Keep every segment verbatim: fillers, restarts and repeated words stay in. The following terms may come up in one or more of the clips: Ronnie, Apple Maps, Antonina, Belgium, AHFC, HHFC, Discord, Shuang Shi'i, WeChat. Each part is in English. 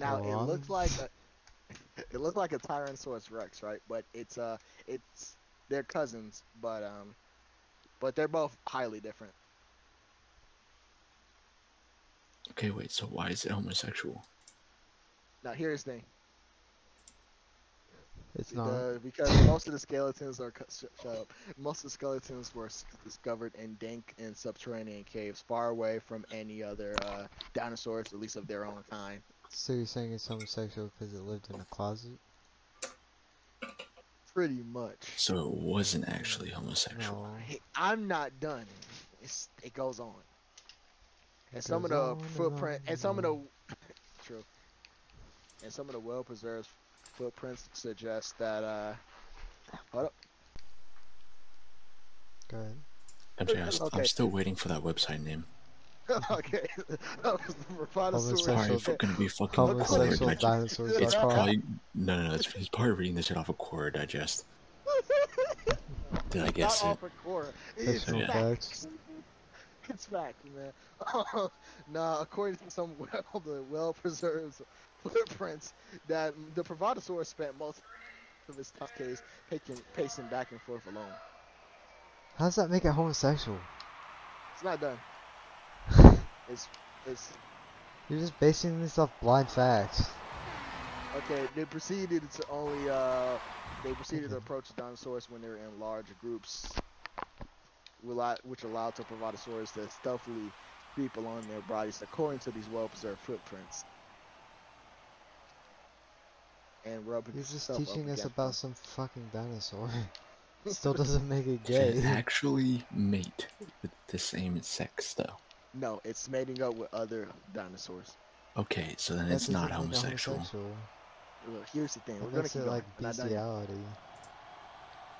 Now Go it on. looks like a, it looked like a Tyrannosaurus Rex, right? But it's uh it's they're cousins, but um but they're both highly different. Okay, wait. So why is it homosexual? Now here's the thing. It's not the, because most of the skeletons are shut up. Most of the skeletons were discovered in dank and subterranean caves, far away from any other uh, dinosaurs, at least of their own kind. So you're saying it's homosexual because it lived in a closet? Pretty much. So it wasn't actually homosexual. No. Hey, I'm not done. It's, it goes on. It and some of the footprint, and, and some of the true, and some of the well-preserved footprints suggest that uh hold up. Go ahead. M J, I'm, st okay. I'm still waiting for that website name. Okay. Sorry if I'm gonna be fucking retarded. Dinosaurs. It's probably no no no it's, it's probably reading this shit off of Quora Digest. Did I guess not it? Off of it's yeah. facts. It's facts, man. Nah, according to some well the well preserved footprints that the Pterodactyl spent most of his days pacing back and forth alone. How does that make it homosexual? It's not done. it's it's. You're just basing this off blind facts. Okay, they proceeded to only uh, they proceeded okay. to approach the dinosaurs when they're in large groups, which allowed the Pterodactyls to stealthily creep along their bodies, according to these well-preserved footpruns. And rubbing You're just teaching us about some fucking dinosaur. Still doesn't make it gay. Can actually mate with the same sex, though. No, it's mating up with other dinosaurs. Okay, so then That's it's not homosexual. homosexual. Look, here's the thing. That We're gonna keep it like going. bestiality.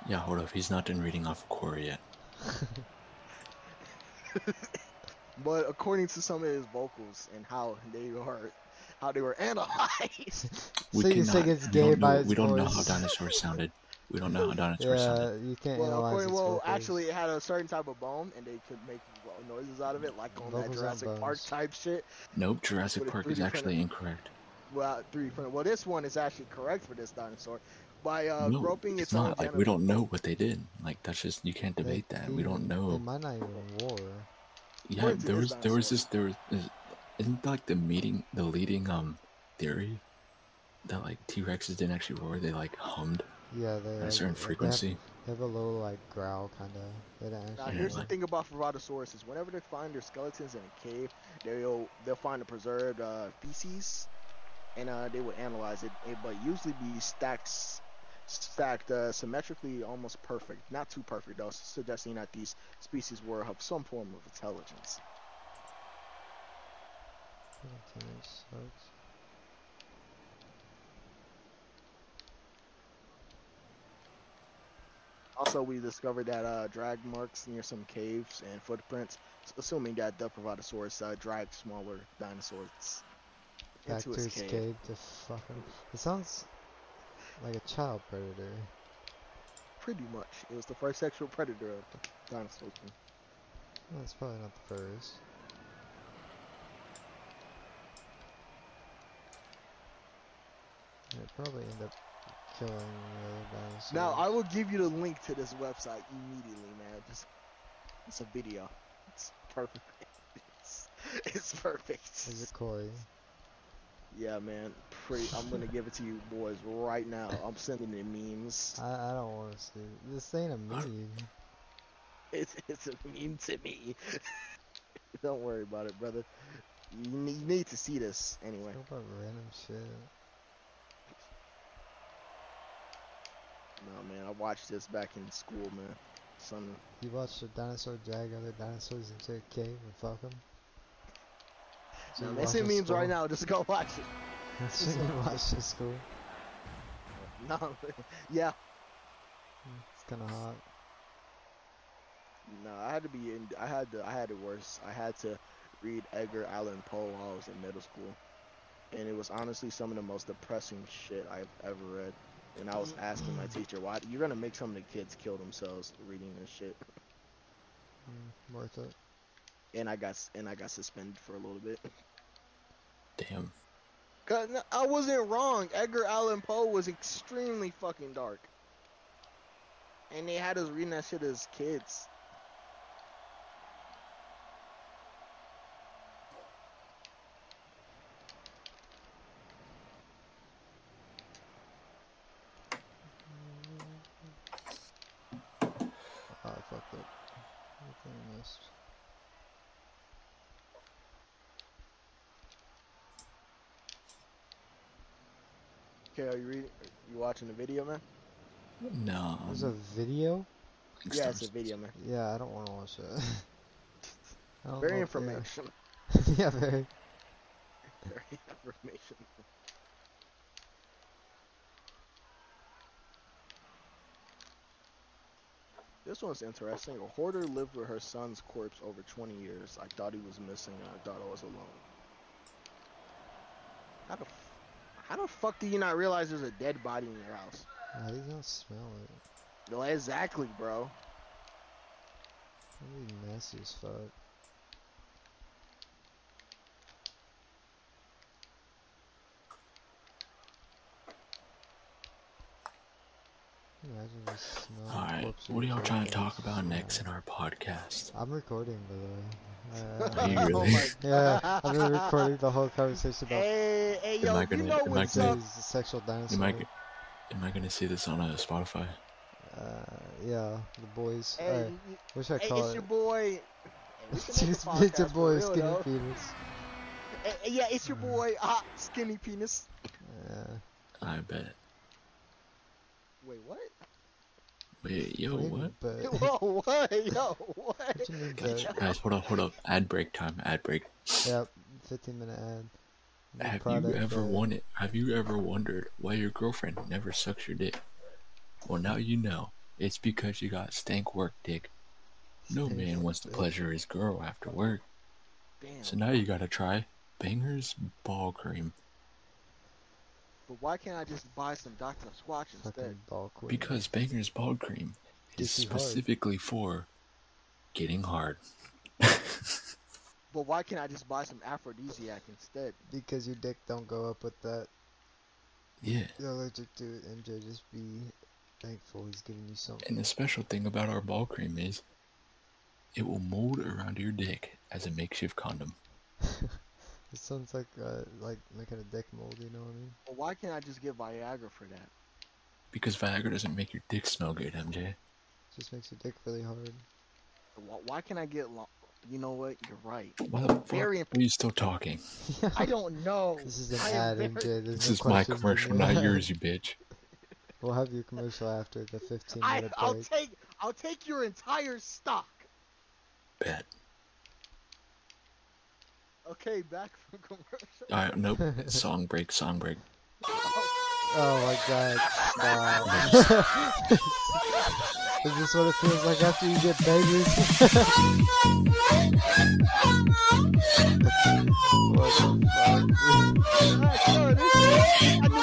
Yeah, hold up. He's not done reading off of Quora yet. But according to some of his vocals and how they are. How they were analyzed. We so you cannot, think it's gay no, by no, its We voice. don't know how dinosaurs sounded. We don't know how dinosaurs yeah, sounded. You can't well, analyze its Well, actually, it had a certain type of bone, and they could make noises out of it, like on that Jurassic on Park type shit. Nope, Jurassic Park is actually printed. incorrect. Well, three printed. Well, this one is actually correct for this dinosaur. By uh, no, groping its, it's not. Like, we don't know what they did. Like, that's just you can't debate they, that. They, we don't know. They might not even war. Yeah, According there was there was this there was. This, Isn't that like the meeting, the leading um theory that like T-Rexes didn't actually roar; they like hummed. Yeah, they at a certain like, frequency. They have, they have a low like growl kind of. Now here's like... the thing about Pterodactyls is whenever they find their skeletons in a cave, they'll they'll find a preserved uh, feces, and uh, they will analyze it, it, but usually be stacks stacked uh, symmetrically, almost perfect. Not too perfect though, suggesting that these species were of some form of intelligence. Also, we discovered that uh, drag marks near some caves and footprints, assuming that the Pterodactyls uh, dragged smaller dinosaurs Back into his cave. cave to fucking... It sounds like a child predator. Pretty much. It was the first sexual predator of the dinosaurs. That's probably not the first. They'll probably end up killing the dinosaurs. Now, I will give you the link to this website immediately, man. Just, it's a video. It's perfect. It's, it's perfect. Is it Corey? Yeah, man. Pretty, I'm going to give it to you boys right now. I'm sending you memes. I, I don't want to see it. This ain't a meme. It's, it's a meme to me. Don't worry about it, brother. You need, you need to see this anyway. What about random shit? No, man, I watched this back in school, man. Something. You watched a dinosaur drag other dinosaurs into a cave and fuck them? So no, they see memes school? right now, just go watch it. That's just you watch this school. No, yeah. It's kinda hot. No, I had to be in, I had to, I had it worse. I had to read Edgar Allan Poe while I was in middle school. And it was honestly some of the most depressing shit I've ever read. And I was asking my teacher, why you're gonna make some of the kids kill themselves reading this shit? Mm, worth it. And I got and I got suspended for a little bit. Damn. I wasn't wrong. Edgar Allan Poe was extremely fucking dark. And they had us reading that shit as kids. Are you reading? You watching the video, man? No. There's a video? Yeah, it's a video, man. Yeah, I don't want to watch that. Very information. Yeah, very. Very information. This one's interesting. A hoarder lived with her son's corpse over twenty years. I thought he was missing, and I thought I was alone. How the fuck? How the fuck do you not realize there's a dead body in your house? Nah, you don't smell it. No, exactly, bro. That'd be nasty as fuck. Imagine just smelling. Alright, what are y'all trying to talk about next in our podcast? I'm recording, by the way. Uh, Are you really? Oh my God. Yeah, I've been recording the whole conversation about. Hey, hey, yo, am I gonna, you know am what's I gonna, up? Sexual dinosaur. Am I, am I gonna see this on uh, Spotify? Uh, yeah, the boys. Hey, right. What should I hey, call it's it? Your boy. Hey, podcast, it's your boy, real, Skinny though. Penis. Hey, yeah, it's your boy, ah, Skinny Penis. Yeah. I bet. Wait, what? Wait, yo, what? Whoa, what? Yo, what? Guys, guys, hold up, hold up. Ad break time, ad break. Yep, fifteen minute ad. New have product, you ever but... wanted, have you ever wondered why your girlfriend never sucks your dick? Well, now you know. It's because you got stank work dick. No stank man wants to pleasure his girl after work. Damn. So now you gotta try Banger's Ball Cream. But why can't I just buy some Doctor Squatch instead? Because Banger's Ball Cream is specifically for getting hard. But why can't I just buy some aphrodisiac instead? Because your dick don't go up with that. Yeah. You're allergic to it, M J. Just be thankful he's giving you something. And the special thing about our ball cream is it will mold around your dick as a makeshift condom. It sounds like uh, like making a dick mold, you know what I mean? Well, why can't I just get Viagra for that? Because Viagra doesn't make your dick smell good, M J. It just makes your dick really hard. Why, why can't I get... Lo- you know what? You're right. Why the very fuck imp- are you still talking? I don't know. This is an ad, very... M J. There's this no is my commercial, not yours, you bitch. We'll have your commercial after the fifteen minute I, I'll break. Take, I'll take your entire stock. Bet. Okay, back from commercial. Alright, nope. Song break, song break. Oh my God. Stop. Is this what it feels like after you get babies? Now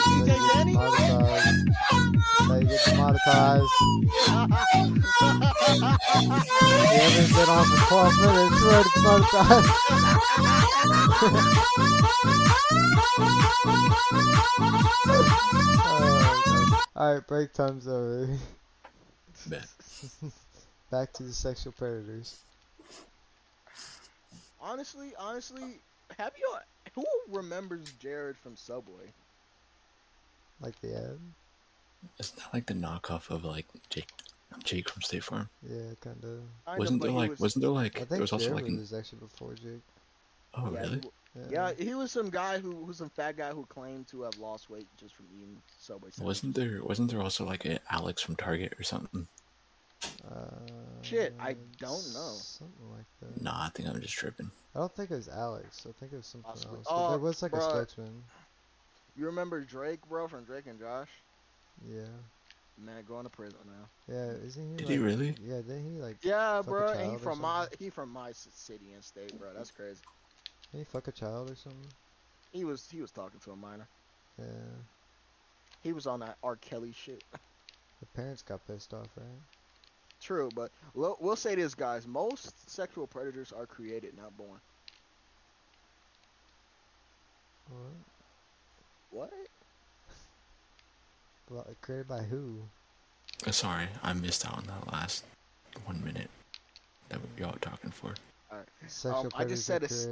you get demonetized. You haven't been on for twelve minutes. You're already demonetized. Oh, alright, break time's over. Back to the sexual predators. Honestly, honestly, have you... Who remembers Jared from Subway? Like the ad? It's not like the knockoff of like Jake, Jake from State Farm. Yeah, kind of. Wasn't there like? Was, wasn't there like? I think there was also like. An... was actually before Jake. Oh yeah, really? Yeah. Yeah, he was some guy who was some fat guy who claimed to have lost weight just from eating Subway sandwiches. Wasn't there? Wasn't there also like an Alex from Target or something? Uh, Shit, I don't know. Something like that. Nah, I think I'm just tripping. I don't think it was Alex. I think it was something Oscar. Else. Oh, there was like bro. A sketchman. You remember Drake, bro, from Drake and Josh? Yeah. Man, going to prison now. Yeah, isn't he? Did like, he really? Yeah, didn't he like? Yeah, bro. And he from my he from my city and state, bro. That's crazy. Did he fuck a child or something? He was he was talking to a minor. Yeah. He was on that R. Kelly shit. The parents got pissed off, right? True, but we'll, we'll say this, guys. Most sexual predators are created, not born. What? What? Well, created by who? Sorry, I missed out on that last one minute that y'all were talking for. All right. Um, I just said it's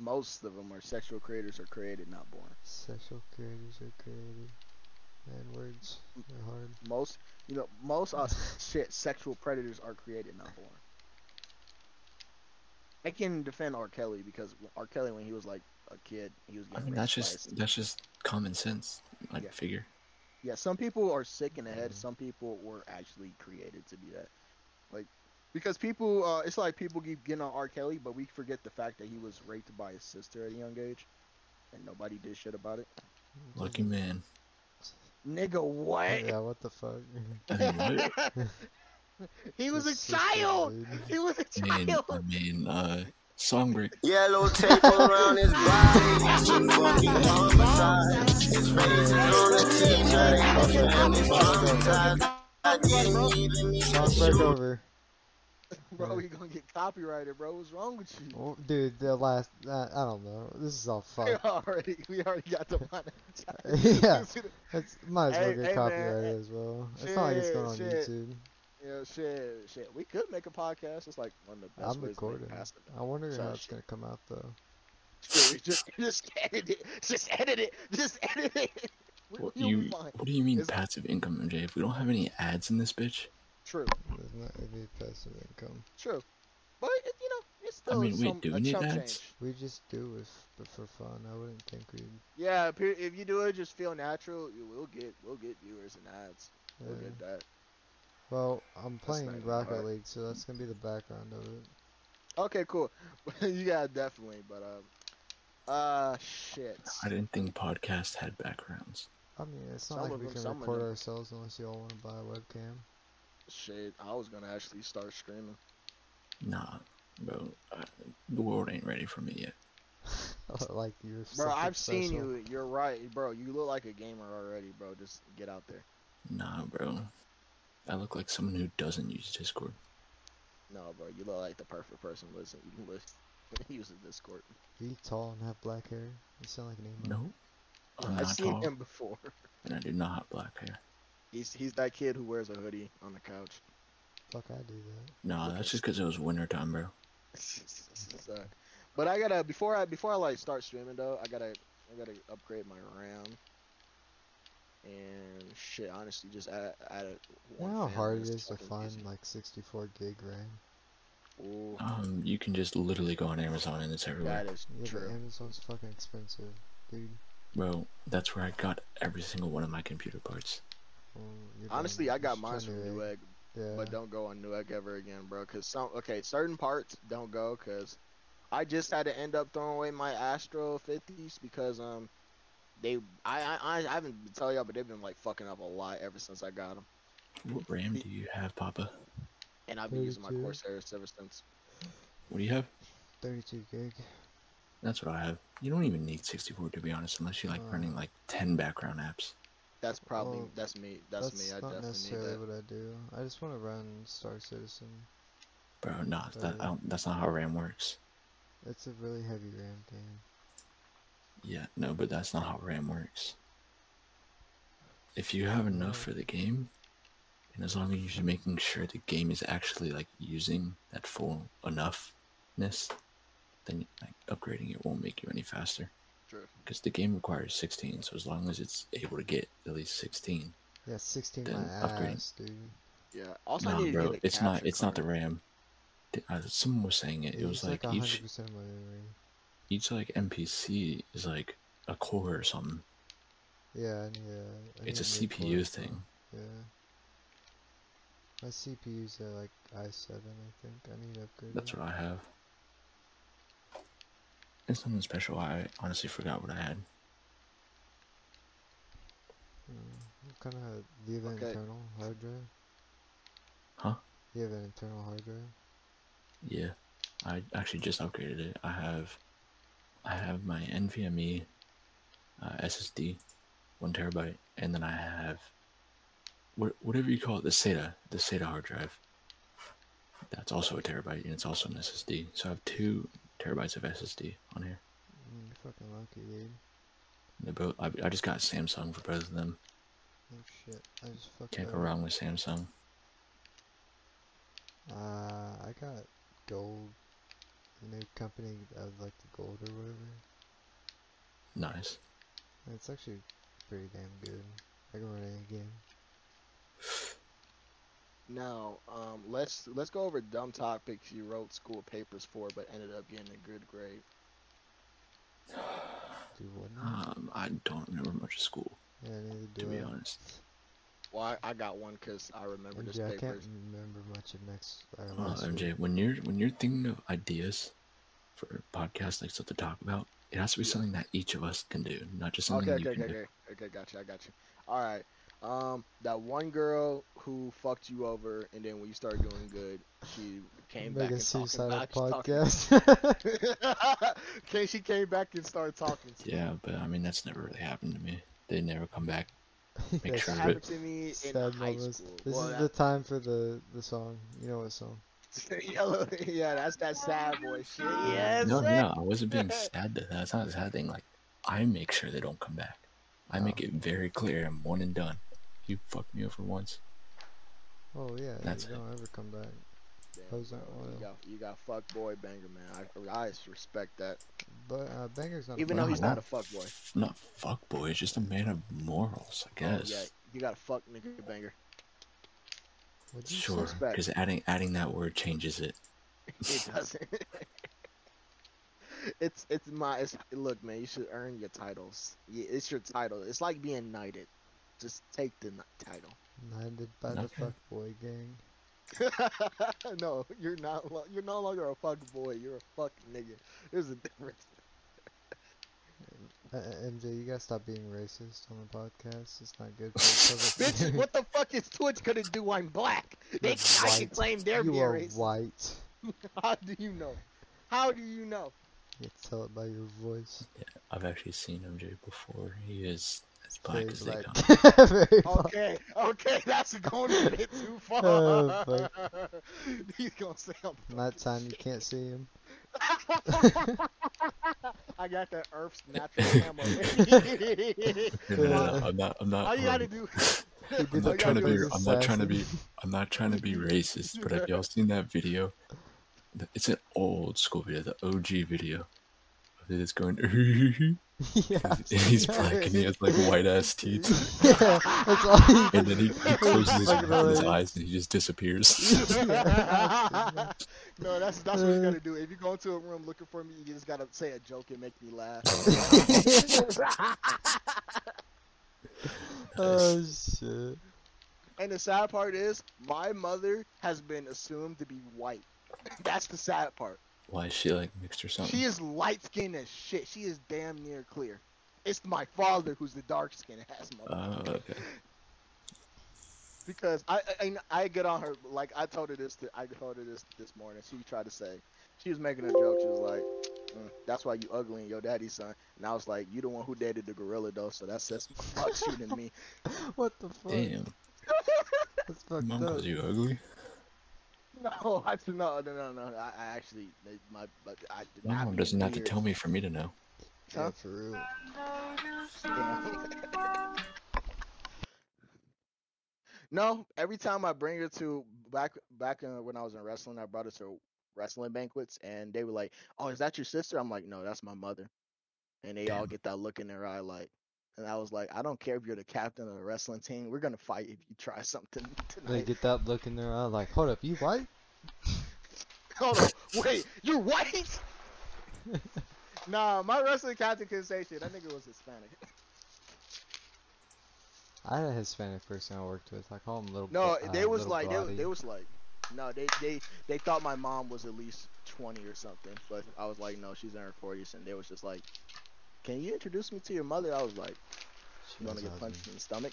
most of them are sexual creators are created, not born. Sexual creators are created. Man, words are hard. Most, you know, most uh, shit. Sexual predators are created, not born. I can defend R. Kelly because R. Kelly, when he was like a kid, he was. I mean, that's just that's just common sense. Like yeah. figure. Yeah, some people are sick in the head. Mm. Some people were actually created to be that. Like, because people, uh, it's like people keep getting on R. Kelly, but we forget the fact that he was raped by his sister at a young age, and nobody did shit about it. Lucky man. Nigga, what? Yeah, what the fuck? He was a child. He was a child. I mean, uh, Songbird. Yellow tape around his body. It's fucking homicide. It's raising on the team. That ain't fucking homicide. I didn't even need to shoot. Over. Bro, we gonna get copyrighted, bro. What's wrong with you? Oh, dude, the last... Uh, I don't know. This is all fun. We already, we already got the monetized. Yeah. It's, might as well hey, get hey, copyrighted man. as well. Shit, it's not like it's going on shit. YouTube. Yeah, shit, shit. We could make a podcast. It's like one of the best I'm ways recording. to make past it. I wonder so how it's shit. gonna come out, though. Shit, we just, just edit it. Just edit it. Just edit it. What, do you, what do you mean it's, passive income, M J? If we don't have any ads in this bitch... True. There's not any passive income. True. But, it, you know, it's still I mean, some, we do a need chunk change. We just do it for fun. I wouldn't think we'd... Yeah, if you do it, just feel natural. We'll get we'll get viewers and ads. Yeah. We'll get that. Well, I'm playing Rocket League, so that's going to be the background of it. Okay, cool. You got definitely, but, uh... Uh, shit. I didn't think podcasts had backgrounds. I mean, it's not some like we them, can record ourselves unless you all want to buy a webcam. Shit, I was gonna actually start screaming. Nah, bro, I, the world ain't ready for me yet. Like you're. Bro, I've special. seen you. You're right, bro. You look like a gamer already, bro. Just get out there. Nah, bro, I look like someone who doesn't use Discord. No, bro, you look like the perfect person who doesn't use Discord. Are you tall and have black hair? You sound like an emo. No, I'm I've not seen tall. him before. And I do not have black hair. He's he's that kid who wears a hoodie on the couch. Fuck, I do that. Nah, that's just because it was winter time, bro. Sorry. But I gotta before I before I like start streaming though, I gotta I gotta upgrade my RAM. And shit, honestly, just add add a. You know how hard it is to find easy. like sixty-four gig RAM. Ooh. Um, you can just literally go on Amazon and it's everywhere. That is yeah, true. Amazon's fucking expensive, dude. Bro, that's where I got every single one of my computer parts. You're Honestly, doing, I got mine from Newegg, yeah. but don't go on Newegg ever again, bro. Cause some okay, certain parts don't go, cause I just had to end up throwing away my Astro fifties because um they I I, I haven't been telling y'all, but they've been like fucking up a lot ever since I got them. What RAM do you have, Papa? And I've been using my Corsair ever since. What do you have? Thirty-two gig. That's what I have. You don't even need sixty-four to be honest, unless you like uh, running like ten background apps. That's probably, well, that's me, that's, that's me, I definitely necessarily need that. What I do. I just want to run Star Citizen. Bro, nah, but that, I don't, that's not how RAM works. It's a really heavy RAM game. Yeah, no, but that's not how RAM works. If you have enough for the game, and as long as you're making sure the game is actually, like, using that full enoughness, then, like, upgrading it won't make you any faster. Because the game requires sixteen, so as long as it's able to get at least sixteen, yeah, sixteen my ass, dude. Yeah, also nah, need bro, to it's not it's card. not the RAM. Someone was saying it. It, it was like, like each each like N P C is like a core or something. Yeah, and yeah. It's a C P U core, thing. So. Yeah. My C P Us are like i seven, I think. I need to upgrade. That's what I have. It's something special. I honestly forgot what I had. What kind of... Do you have okay. an internal hard drive? Huh? Do you have an internal hard drive? Yeah. I actually just upgraded it. I have... I have my NVMe uh, S S D, one terabyte, and then I have... Wh- whatever you call it, the SATA. The SATA hard drive. That's also a terabyte, and it's also an S S D. So I have two... terabytes of S S D on here. You're fucking lucky, dude. The both. I, I just got Samsung for both of them. Oh shit! I just fucked Can't up. go wrong with Samsung. Uh, I got gold. The new company of like the gold or whatever. Nice. It's actually pretty damn good. I can run any game. Now, um, let's let's go over dumb topics you wrote school papers for, but ended up getting a good grade. Dude, what? Um, I don't remember much of school. Yeah, neither do I. To be honest. Well, I, I got one because I remember this paper. I can't remember much of next. Oh, M J, when you're when you're thinking of ideas for podcasts, like stuff to talk about, it has to be something that each of us can do, not just something okay, you okay, can okay, do. Okay, okay, okay, gotcha, I got you. All right. Um, that one girl who fucked you over, and then when you started doing good, she came back and talked about podcast. Okay, she came back and started talking to you. Yeah, but I mean that's never really happened to me. They never come back. Make sure happened to me in high school. This well, is that... the time for the the song. You know what song? Yeah, that's that sad boy shit. Yeah, no, sad. no, I wasn't being sad. To that. That's not a sad thing. Like I make sure they don't come back. I oh. make it very clear. I'm one and done. You fucked me over once. Oh yeah, that's you don't it. ever come back. Damn, that you, got, you got fuck boy Banger, man. I, I respect that. But uh, Banger's not. Even though he's not a fuck boy. Not fuck boy. He's just a man of morals, I guess. Oh, yeah, you got a fuck nigga Banger. What'd you sure, because adding adding that word changes it. It doesn't. It's it's my it's, look, man. You should earn your titles. Yeah, it's your title. It's like being knighted. Just take the title. Knighted by okay. the fuckboy gang. No, you're not. Lo- you're no longer a fuck boy. You're a fuck nigga. There's a difference. Uh, M J, you gotta stop being racist on the podcast. It's not good. Bitch, what the fuck is Twitch gonna do? I'm black. They I can claim they're being racist. You are white. How do you know? How do you know? You can tell it by your voice. Yeah, I've actually seen M J before. He is as black Very as black. they come. okay, okay, that's going a bit too far. Oh, fuck. He's gonna say I'm black. That time you can't see him. I got that Earth's natural ammo. no, no, no, no, I'm not. I'm not. All you gotta um, do. I'm not, not trying to be. I'm assassin. not trying to be. I'm not trying to be racist. But have y'all seen that video? It's an old school video, the O G video. It's going, yeah, he's black and he has like white ass teeth. Yeah, that's all he and then he, he closes his, his eyes and he just disappears. Yeah. No, that's that's what you gotta do. If you go into a room looking for me, you just gotta say a joke and make me laugh. Oh shit! And the sad part is, my mother has been assumed to be white. That's the sad part. Why is she like mixed or something? She is light skinned as shit. She is damn near clear. It's my father who's the dark skinned ass motherfucker. Oh, okay. Because I, I I get on her like I told her this to, I told her this this morning. She tried to say she was making a joke. She was like, mm, "That's why you ugly and your daddy's son." And I was like, "You the one who dated the gorilla though, so that's that's fuck shooting me." What the fuck? Damn. That's fucked Mom up. Calls you ugly. No, I no no no no. I, I actually my but I did not. My mom doesn't have to tell me for me to know. Huh? Yeah, for real. Yeah. No, every time I bring her to back back in, when I was in wrestling, I brought her to wrestling banquets, and they were like, "Oh, is that your sister?" I'm like, "No, that's my mother." And they Damn. all get that look in their eye, like. And I was like, I don't care if you're the captain of the wrestling team. We're going to fight if you try something tonight. They get that look in their eye like, hold up, you white? Hold up, wait, you're white? Nah, my wrestling captain couldn't say shit. That nigga was Hispanic. I had a Hispanic person I worked with. I call him Little No, uh, they was like, they, they was like, no, they, they, they thought my mom was at least twenty or something. But I was like, no, she's in her forties. And they was just like, can you introduce me to your mother? I was like, she's gonna get punched in the stomach.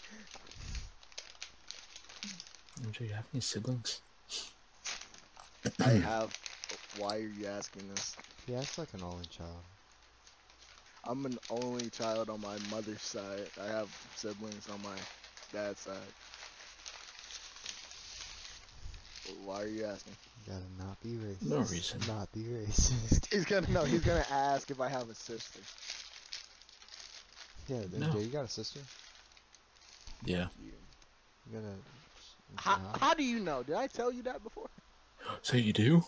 Do you have any siblings? I have. Why are you asking this? Yeah, it's like an only child. I'm an only child on my mother's side. I have siblings on my dad's side. Why are you asking? You gotta not be racist. No reason. Not be racist. He's gonna no. He's gonna ask if I have a sister. Yeah, no. Dude, you got a sister? Yeah. You got a... How, how do you know? Did I tell you that before? So you do?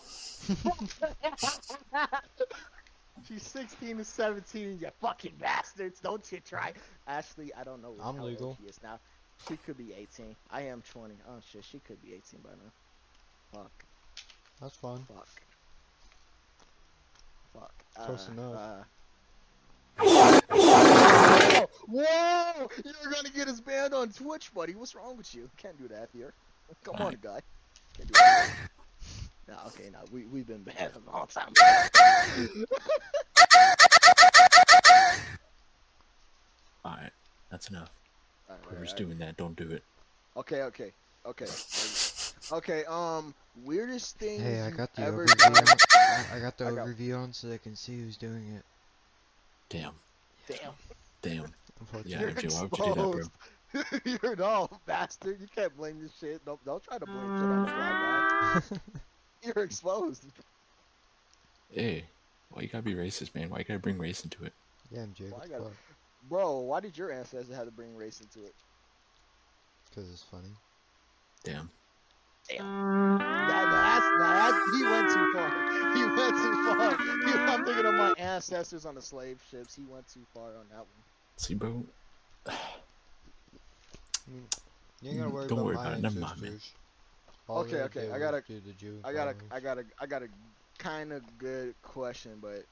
She's sixteen and seventeen, you fucking bastards. Don't you try. Ashley, I don't know what I'm legal. She is now. She could be eighteen. I am twenty. Oh shit, she could be eighteen by now. Fuck. That's fun. Fuck. Fuck. Close uh, enough. Uh... Whoa! Whoa! You're gonna get us banned on Twitch, buddy. What's wrong with you? Can't do that here. Come All on, right. guy. Can't do that. No, okay, no, we we've been bad a long time. Alright, that's enough. All right, Whoever's right, doing right. that, don't do it. Okay, okay, okay, okay. Um, weirdest thing. Hey, I got the ever overview. I, I got the I got... overview on so they can see who's doing it. Damn. Damn. Damn. Yeah, You're M J, why would you do that, bro? You're an old bastard. You can't blame this shit. Don't, don't try to blame shit on the guy. You're exposed. Hey, why you gotta be racist, man? Why you gotta bring race into it? Yeah, M J. Why gotta... Bro, why did your ancestors have to bring race into it? Because it's funny. Damn. Damn. Nah, nah, that's, nah, that's, he went too far. He went too far. He, I'm thinking of my ancestors on the slave ships. He went too far on that one. See, bro. You ain't gotta worry Don't about worry my about it. Never mind, man. Okay, okay. I got a, I got a, I got a, I got a kind of good question, but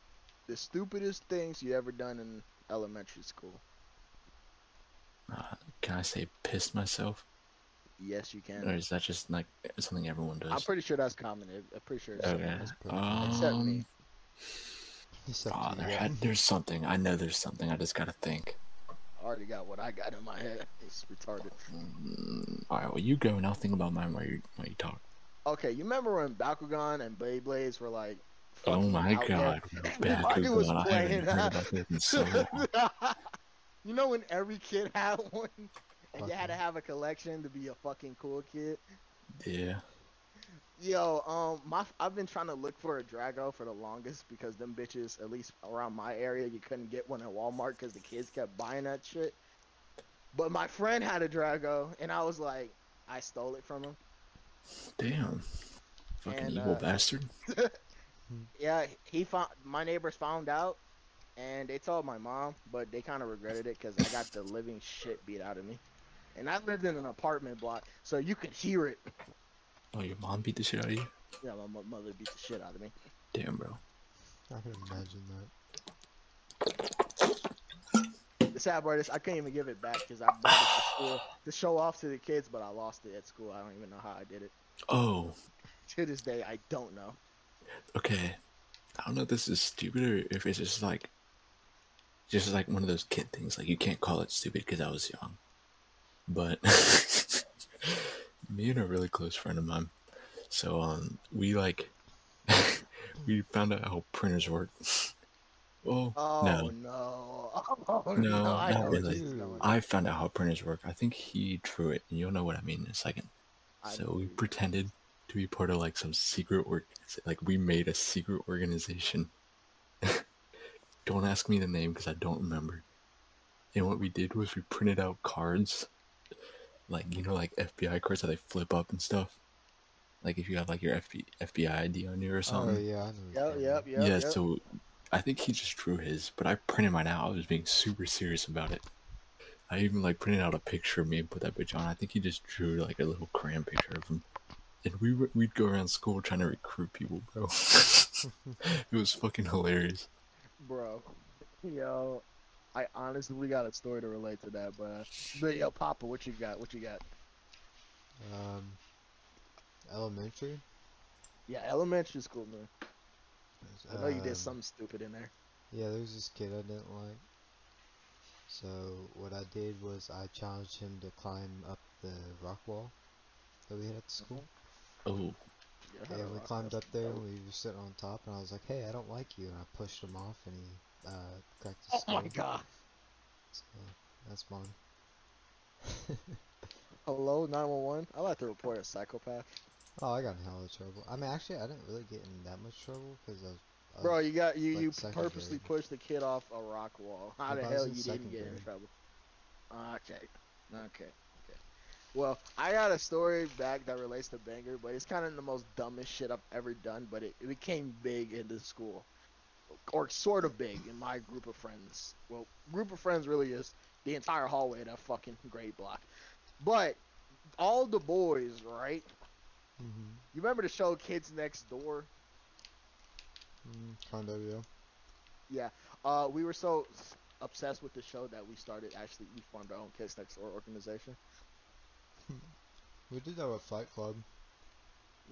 the stupidest things you ever done in elementary school. Uh, can I say pissed myself? Yes, you can. Or is that just like something everyone does? I'm pretty sure that's common. I'm pretty sure. It's okay. Um, Except me. Except oh, there had, there's something. I know there's something. I just gotta think. Already got what I got in my head. It's retarded. Mm, Alright, well you go and I'll think about mine while you while you talk. Okay, you remember when Bakugan and Beyblades were like Oh my god, Bakugan was playing. I haven't heard about this in so long. You know when every kid had one and fucking. You had to have a collection to be a fucking cool kid? Yeah. Yo, um, my I've been trying to look for a Drago for the longest because them bitches, at least around my area, you couldn't get one at Walmart because the kids kept buying that shit. But my friend had a Drago, and I was like, I stole it from him. Damn, fucking and, evil uh, bastard. Yeah, he found my neighbors found out, and they told my mom, but they kind of regretted it because I got the living shit beat out of me, and I lived in an apartment block, so you could hear it. Oh, your mom beat the shit out of you? Yeah, my mother beat the shit out of me. Damn, bro. I can imagine that. The sad part is I can't even give it back because I bought it to school to show off to the kids, but I lost it at school. I don't even know how I did it. Oh. To this day, I don't know. Okay. I don't know if this is stupid or if it's just like, just like one of those kid things. Like, you can't call it stupid because I was young. But... Me and a really close friend of mine, so um, we like we found out how printers work. Oh, oh no! No, oh, no, no not I really. Know. I found out how printers work. I think he drew it, and you'll know what I mean in a second. I so we pretended to be part of like some secret org. Like we made a secret organization. Don't ask me the name because I don't remember. And what we did was we printed out cards. Like, you know, like F B I cards that they flip up and stuff. Like if you have like your F B I I D on you or something. Oh yeah, yep, yep, yep, yeah. Yep. So I think he just drew his, but I printed mine out. I was being super serious about it. I even like printed out a picture of me and put that bitch on. I think he just drew like a little crayon picture of him. And we were, we'd go around school trying to recruit people, bro. It was fucking hilarious. Bro, yo. I honestly got a story to relate to that, but, but yo, Papa, what you got? What you got? Um, elementary. Yeah, elementary school, man. I know um, you did something stupid in there. Yeah, there was this kid I didn't like. So what I did was I challenged him to climb up the rock wall that we had at the school. Oh. Yeah, yeah we climbed up there. And we were sitting on top, and I was like, "Hey, I don't like you," and I pushed him off, and he. Uh, oh my god! So, that's mine. Hello, nine one one? I'd like to report a psychopath. Oh, I got in hella trouble. I mean, actually, I didn't really get in that much trouble because I was Bro, you got you, like you purposely pushed the kid off a rock wall. How the hell you didn't get in trouble? Okay. Okay. Okay. Well, I got a story back that relates to Banger, but it's kind of the most dumbest shit I've ever done, but it, it became big in the school. Or sort of big in my group of friends. Well, group of friends really is the entire hallway of that fucking grade block. But all the boys, right? Mm-hmm. You remember the show Kids Next Door? Mm, kind of, yeah. Yeah. Uh, we were so obsessed with the show that we started actually, we formed our own Kids Next Door organization. We did have a fight club.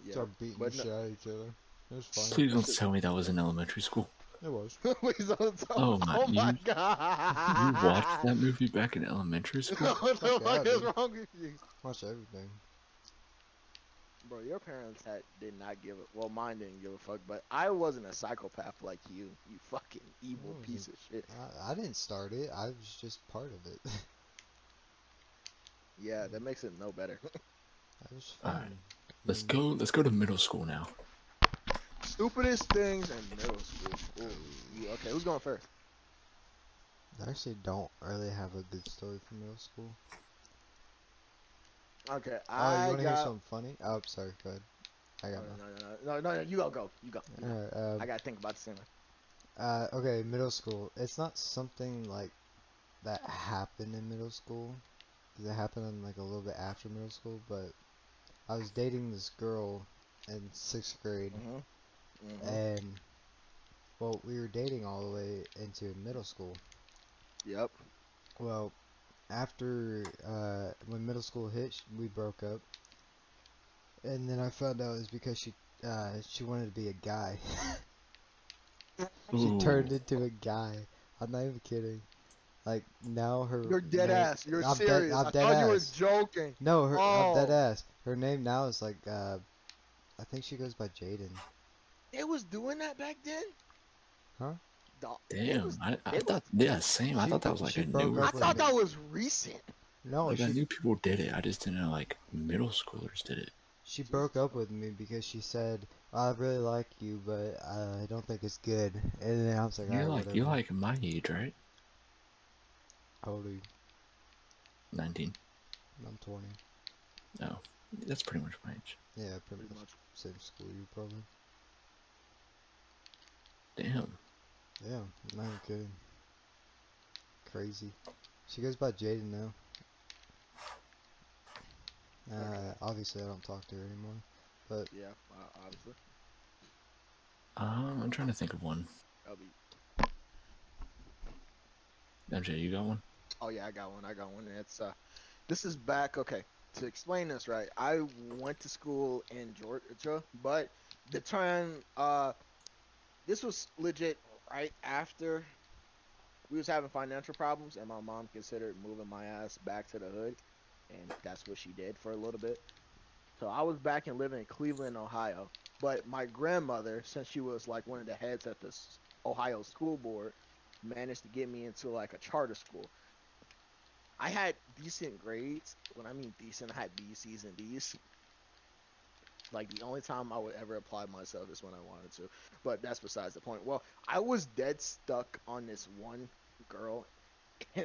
Yeah. Start beating the shit out of each other. It was fun. Please don't tell me that was in elementary school. It was. Please don't tell oh my, oh my you, god. You watched that movie back in elementary school? What the fuck is wrong with you? Watch everything. Bro, your parents had did not give a... Well, mine didn't give a fuck, but I wasn't a psychopath like you. You fucking evil no, piece of shit. I, I didn't start it. I was just part of it. Yeah, that makes it no better. That was fun. All right. Let's go, let's go to middle school now. Stupidest things in middle school. Ooh, okay, who's going first? I actually don't really have a good story from middle school. Okay, I. Oh, you want to got... hear something funny? Oh, sorry, go ahead. I got no, no, no, no, no, no, you go, go, you go. You go. Right, uh, I gotta think about this sooner. Uh, okay, middle school. It's not something like that happened in middle school. Cause it happened in, like a little bit after middle school, but I was dating this girl in sixth grade, mm-hmm. Mm-hmm. and well, we were dating all the way into middle school. Yep. Well. After uh, when middle school hit, we broke up, and then I found out it was because she uh, she wanted to be a guy. She turned into a guy. I'm not even kidding. Like now her. You're dead name, ass. You're I'm serious. De- I'm I dead thought ass. You were joking. No, her. Oh. I'm dead ass. Her name now is like uh, I think she goes by Jaden. It was doing that back then. Huh? Damn, was, I, I thought, was, yeah, same. I she, thought that was like a new... I thought that was recent. No, like, she, I knew people did it. I just didn't know, like, middle schoolers did it. She broke up with me because she said, I really like you, but uh, I don't think it's good. And then I was like, You're, right, like, you're like my age, right? How old are you? nineteen. I'm twenty. Oh, that's pretty much my age. Yeah, pretty, pretty much. much same school you probably. Damn. Yeah, no, I'm kidding. Crazy. She goes by Jaden now. Uh, obviously, I don't talk to her anymore. But yeah, uh, obviously. Um, I'm trying to think of one. Be... M J, you got one? Oh yeah, I got one. I got one. It's uh, this is back. Okay, to explain this right, I went to school in Georgia, but the time uh, this was legit. Right after we was having financial problems, and my mom considered moving my ass back to the hood, and that's what she did for a little bit. So I was back and living in Cleveland, Ohio, but my grandmother, since she was like one of the heads at the Ohio school board, managed to get me into like a charter school. I had decent grades. When I mean decent, I had B's, C's, and D's. Like, the only time I would ever apply myself is when I wanted to. But that's besides the point. Well, I was dead stuck on this one girl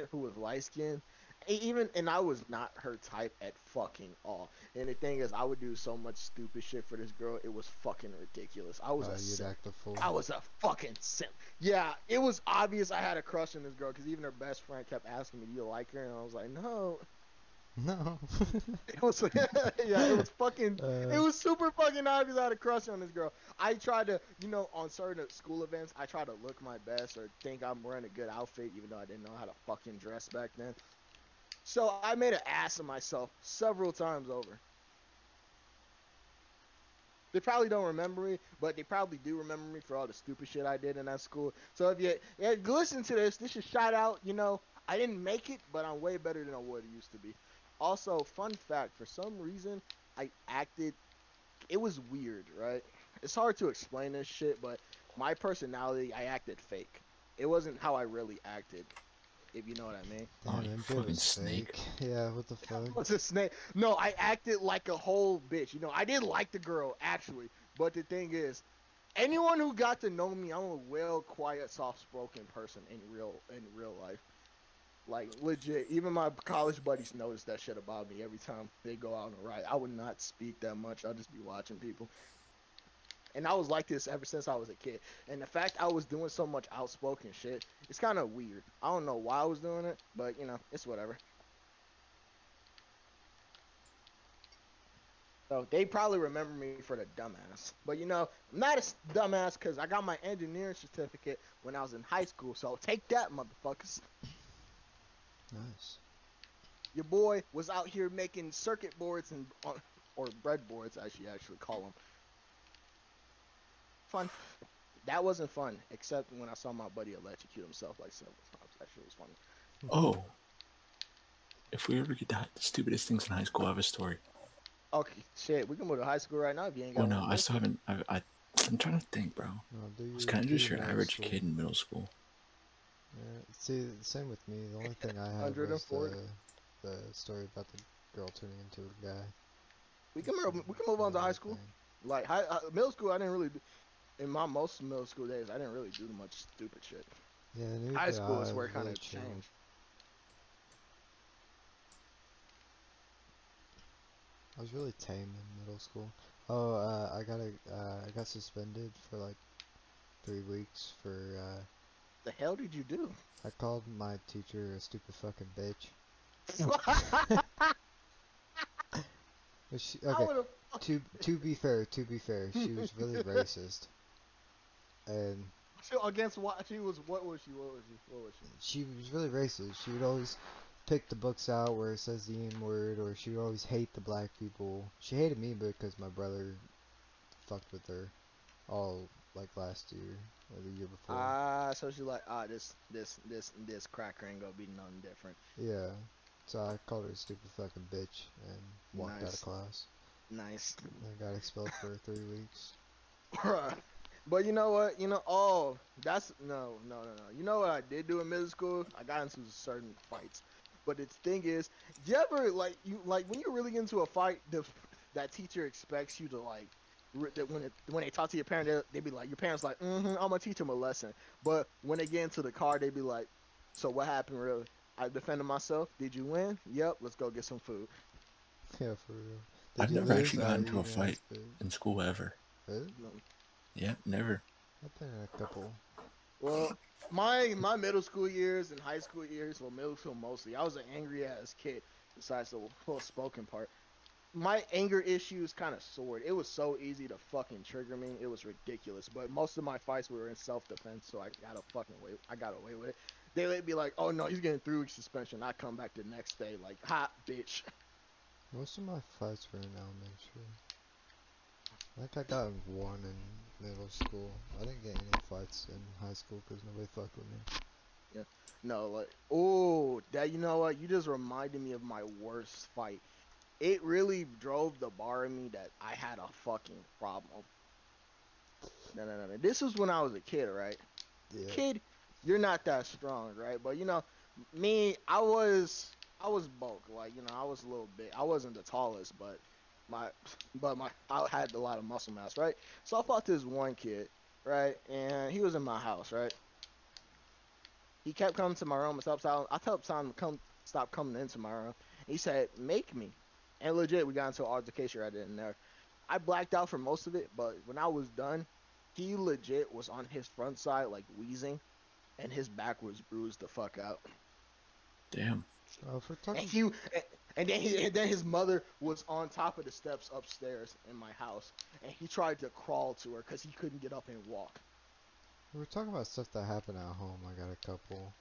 who was light-skinned. Even, and I was not her type at fucking all. And the thing is, I would do so much stupid shit for this girl. It was fucking ridiculous. I was oh, a simp. Act a fool. I was a fucking simp. Yeah, it was obvious I had a crush on this girl. Because even her best friend kept asking me, do you like her? And I was like, no. No. It was yeah, it was fucking uh, it was super fucking obvious I had a crush on this girl. I tried to, you know, on certain school events, I tried to look my best or think I'm wearing a good outfit, even though I didn't know how to fucking dress back then. So I made an ass of myself several times over. They probably don't remember me, but they probably do remember me for all the stupid shit I did in that school. So if you, if you listen to this, this is shout out, you know, I didn't make it, but I'm way better than I would used to be. Also, fun fact, for some reason, I acted, it was weird, right? It's hard to explain this shit, but my personality, I acted fake. It wasn't how I really acted, if you know what I mean. Damn, I'm fucking snake. snake. Yeah, what the fuck? What's a snake? No, I acted like a whole bitch. You know, I did like the girl, actually, but the thing is, anyone who got to know me, I'm a well, quiet, soft-spoken person in real in real life. Like, legit, even my college buddies noticed that shit about me every time they go out and ride. I would not speak that much. I'd just be watching people. And I was like this ever since I was a kid. And the fact I was doing so much outspoken shit, it's kind of weird. I don't know why I was doing it, but, you know, it's whatever. So they probably remember me for the dumbass. But, you know, I'm not a dumbass because I got my engineering certificate when I was in high school. So take that, motherfuckers. Nice. Your boy was out here making circuit boards and or breadboards, I should actually call them. Fun. That wasn't fun, except when I saw my buddy electrocute himself like several times. That shit was funny. Oh. If we ever get that, the stupidest things in high school, I have a story. Okay, shit. We can move to high school right now if you ain't got. Oh no, I still haven't. I, I I'm trying to think, bro. No, I was kind of just your average school. Kid in middle school. Yeah, see, same with me. The only thing I had was the, the story about the girl turning into a guy. We can move, we can move on to high school. Thing. Like high, uh, middle school, I didn't really. Do, in my most middle school days, I didn't really do much stupid shit. Yeah, new high school is where it kind really of changed. changed. I was really tame in middle school. Oh, uh, I got a, uh, I got suspended for like three weeks for. Uh, the hell did you do? I called my teacher a stupid fucking bitch. she, okay. To to be fair, to be fair, she was really racist. And so against what she was, what was she? What was she? What was she? She was really racist. She would always pick the books out where it says the N-word, or she would always hate the black people. She hated me because my brother fucked with her all like last year or the year before. Ah, uh, so she's like, ah, oh, this this this this cracker ain't gonna be nothing different. Yeah, so I called her a stupid fucking bitch and walked nice. out of class. Nice. I got expelled for three weeks. But you know what? You know, oh, that's no, no, no, no. You know what I did do in middle school? I got into certain fights. But the thing is, do you ever like you like when you're really into a fight, the that teacher expects you to like re, that when it, when they talk to your parent, they they be like your parents like, mm-hmm, I'm gonna teach them a lesson. But when they get into the car, they be like, so what happened really? I defended myself. Did you win? Yep. Let's go get some food. Yeah, for real. Did I've never actually gotten into a fight in school ever. Really? No. Yeah, never. I've been in a couple. Well. My my middle school years and high school years, well, middle school mostly, I was an angry ass kid. Besides the whole spoken part, my anger issues kind of soared. It was so easy to fucking trigger me. It was ridiculous. But most of my fights were in self defense, so I got a fucking way. I got away with it. They would be like, "Oh no, he's getting three weeks suspension." I come back the next day like, "Hot bitch." Most of my fights were in elementary. Like I got one in. Middle school. I didn't get any fights in high school because nobody fucked with me. Yeah. No, like, oh, that, you know what? You just reminded me of my worst fight. It really drove the bar in me that I had a fucking problem. No, no, no. This was when I was a kid, right? Yeah. Kid, you're not that strong, right? But, you know, me, I was, I was bulk. Like, you know, I was a little bit. I wasn't the tallest, but. My, but my, I had a lot of muscle mass, right? So I fought this one kid, right? And he was in my house, right? He kept coming to my room and stopped. I told him to come, stop coming into my room. He said, "Make me," and legit, we got into an altercation right in there. I blacked out for most of it, but when I was done, he legit was on his front side like wheezing, and his back was bruised the fuck out. Damn. Oh, for talking. And he, And then, he, and then his mother was on top of the steps upstairs in my house, and he tried to crawl to her because he couldn't get up and walk. We were talking about stuff that happened at home. I got a couple.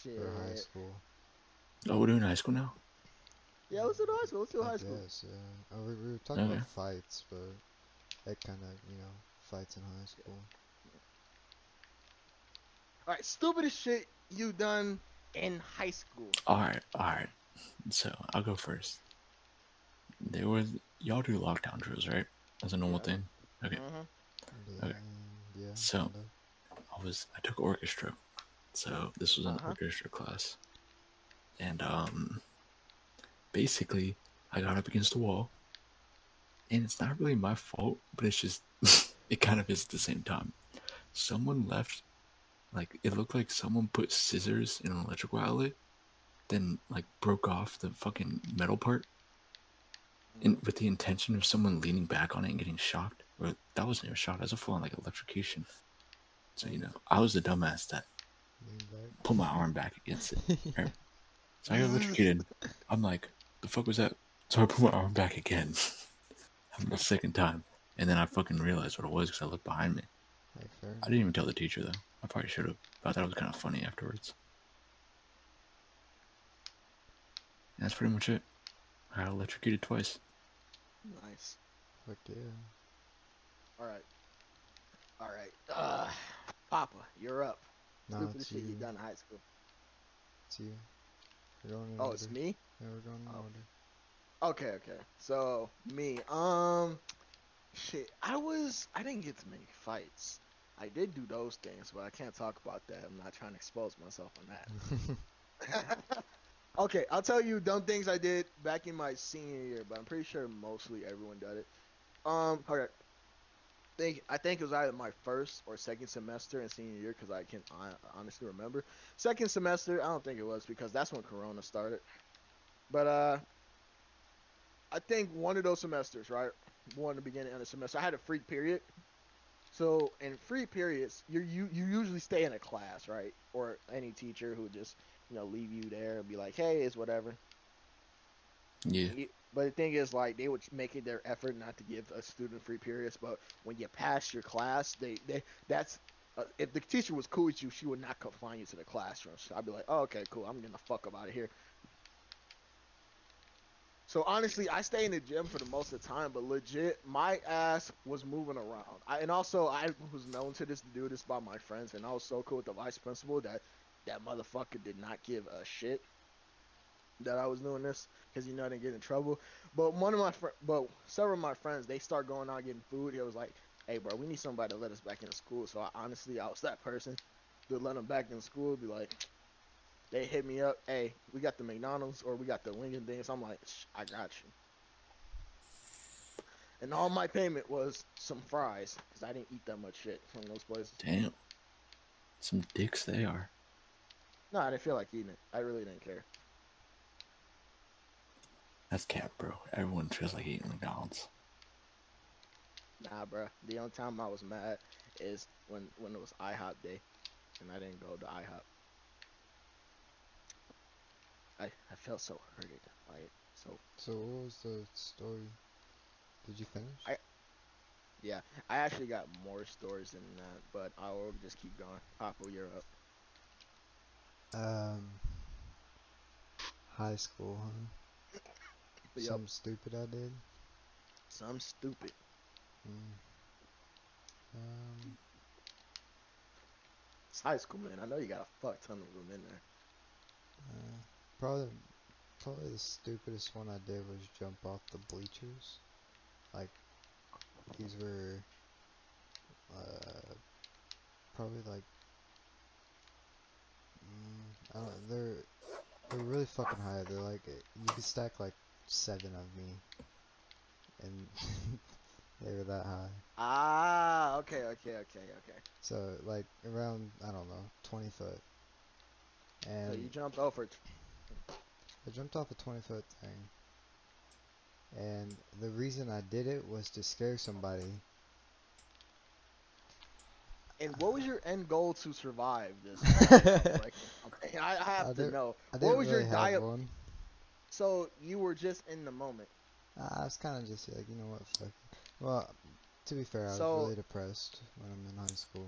Shit. For high school. Oh, we're doing high school now? Yeah, let's do high school. Let's do high school. Yes, yeah. Oh, we, we were talking okay. about fights, but it kind of, you know, fights in high school. All right, stupidest shit you done in high school. All right, all right. So I'll go first. There was y'all do lockdown drills, right? That's a normal yeah. thing. Okay. Uh-huh. Okay. Yeah. So I was I took orchestra. So this was an uh-huh. orchestra class, and um, basically I got up against the wall, and it's not really my fault, but it's just it kind of is at the same time. Someone left, like, it looked like someone put scissors in an electrical outlet, then, like, broke off the fucking metal part, and with the intention of someone leaning back on it and getting shocked. Or that wasn't even a shock, that was a full-on, like, electrocution. So, you know, I was the dumbass that put my arm back against it. Right? So I got electrocuted. I'm like, the fuck was that? So I put my arm back again. I'm the second time. And then I fucking realized what it was because I looked behind me. Like, I didn't even tell the teacher, though. I probably should have. But I thought it was kind of funny afterwards. And that's pretty much it. I got electrocuted twice. Nice. Fuck yeah. Alright. Alright. Uh, Papa, you're up. Nah, stupid shit you done in high school. It's you. We're going in oh, order. It's me? Yeah, we're going in oh. order. Okay, okay. So, me. Um, shit. I was... I didn't get too many fights. I did do those things, but I can't talk about that. I'm not trying to expose myself on that. Okay, I'll tell you dumb things I did back in my senior year, but I'm pretty sure mostly everyone did it. Um, okay. Think, I think it was either my first or second semester in senior year because I can I honestly remember. Second semester, I don't think it was because that's when Corona started. But uh, I think one of those semesters, right? One at the beginning of the semester, I had a free period. So in free periods, you you you usually stay in a class, right? Or any teacher who just you know leave you there and be like, hey, it's whatever. Yeah. You, But the thing is, like, they would make it their effort not to give a student free periods, but when you pass your class, they, they that's, uh, if the teacher was cool with you, she would not confine you to the classroom. So I'd be like, oh, okay, cool, I'm getting the fuck up out of here. So honestly, I stay in the gym for the most of the time, but legit, my ass was moving around. I, and also, I was known to this, do this by my friends, and I was so cool with the vice principal that that motherfucker did not give a shit that I was doing this, because you know I didn't get in trouble. But one of my fr- but several of my friends, they start going out getting food. It was like, hey bro, we need somebody to let us back into school. So I honestly, I was that person to let them back in school. Be like, they hit me up, hey, we got the McDonald's or we got the Lincoln things. So I'm like, I got you. And all my payment was some fries, because I didn't eat that much shit from those places. Damn, some dicks they are. No, I didn't feel like eating it. I really didn't care. That's cap, bro. Everyone feels like eating McDonald's. Nah, bro. The only time I was mad is when, when it was IHOP day, and I didn't go to IHOP. I I felt so hurted by it. So. So what was the story? Did you finish? I. Yeah, I actually got more stories than that, but I will just keep going. Papa, you're up. Um. High school, huh? Something yep. stupid I did. Something stupid. Mm. Um, it's high school, man. I know you got a fuck ton of room in there. Uh, probably, probably the stupidest one I did was jump off the bleachers. Like, these were uh, probably like mm, I don't. They're they're really fucking high. They're like you could stack like. Seven of me, and they were that high. Ah, okay, okay, okay, okay. So like around I don't know twenty foot, and so you jumped over. I jumped off a twenty foot thing, and the reason I did it was to scare somebody. And what was your end goal to survive this? Like, okay, I, I have I to know. I what was really your diet? One. So you were just in the moment. I was kind of just like, you know what, fuck. Well, to be fair, I was so, really depressed when I'm in high school.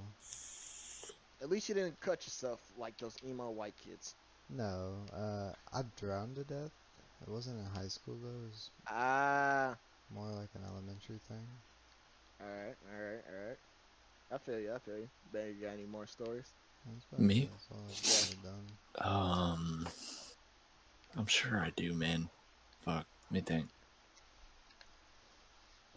At least you didn't cut yourself like those emo white kids. No, uh, I drowned to death. It wasn't in high school though. It was uh, more like an elementary thing. All right, all right, all right. I feel you. I feel you. Ben, you got any more stories? Me? That's all I've done. Um. I'm sure I do, man. Fuck. Let me think.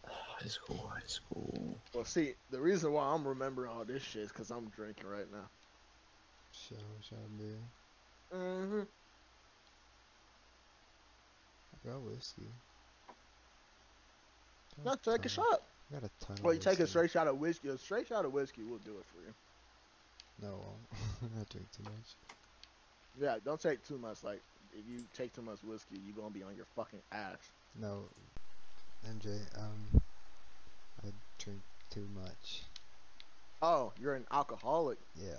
Oh, high school, high school. Well, see, the reason why I'm remembering all this shit is because I'm drinking right now. So, so I Mm-hmm. I got whiskey. Not take a shot. I got a ton. Well, you take a straight shot of whiskey. A straight shot of whiskey will do it for you. No, I drink too much. Yeah, don't take too much. Like, if you take too much whiskey, you're gonna be on your fucking ass. No, M J, um, I drink too much. Oh, you're an alcoholic. Yeah.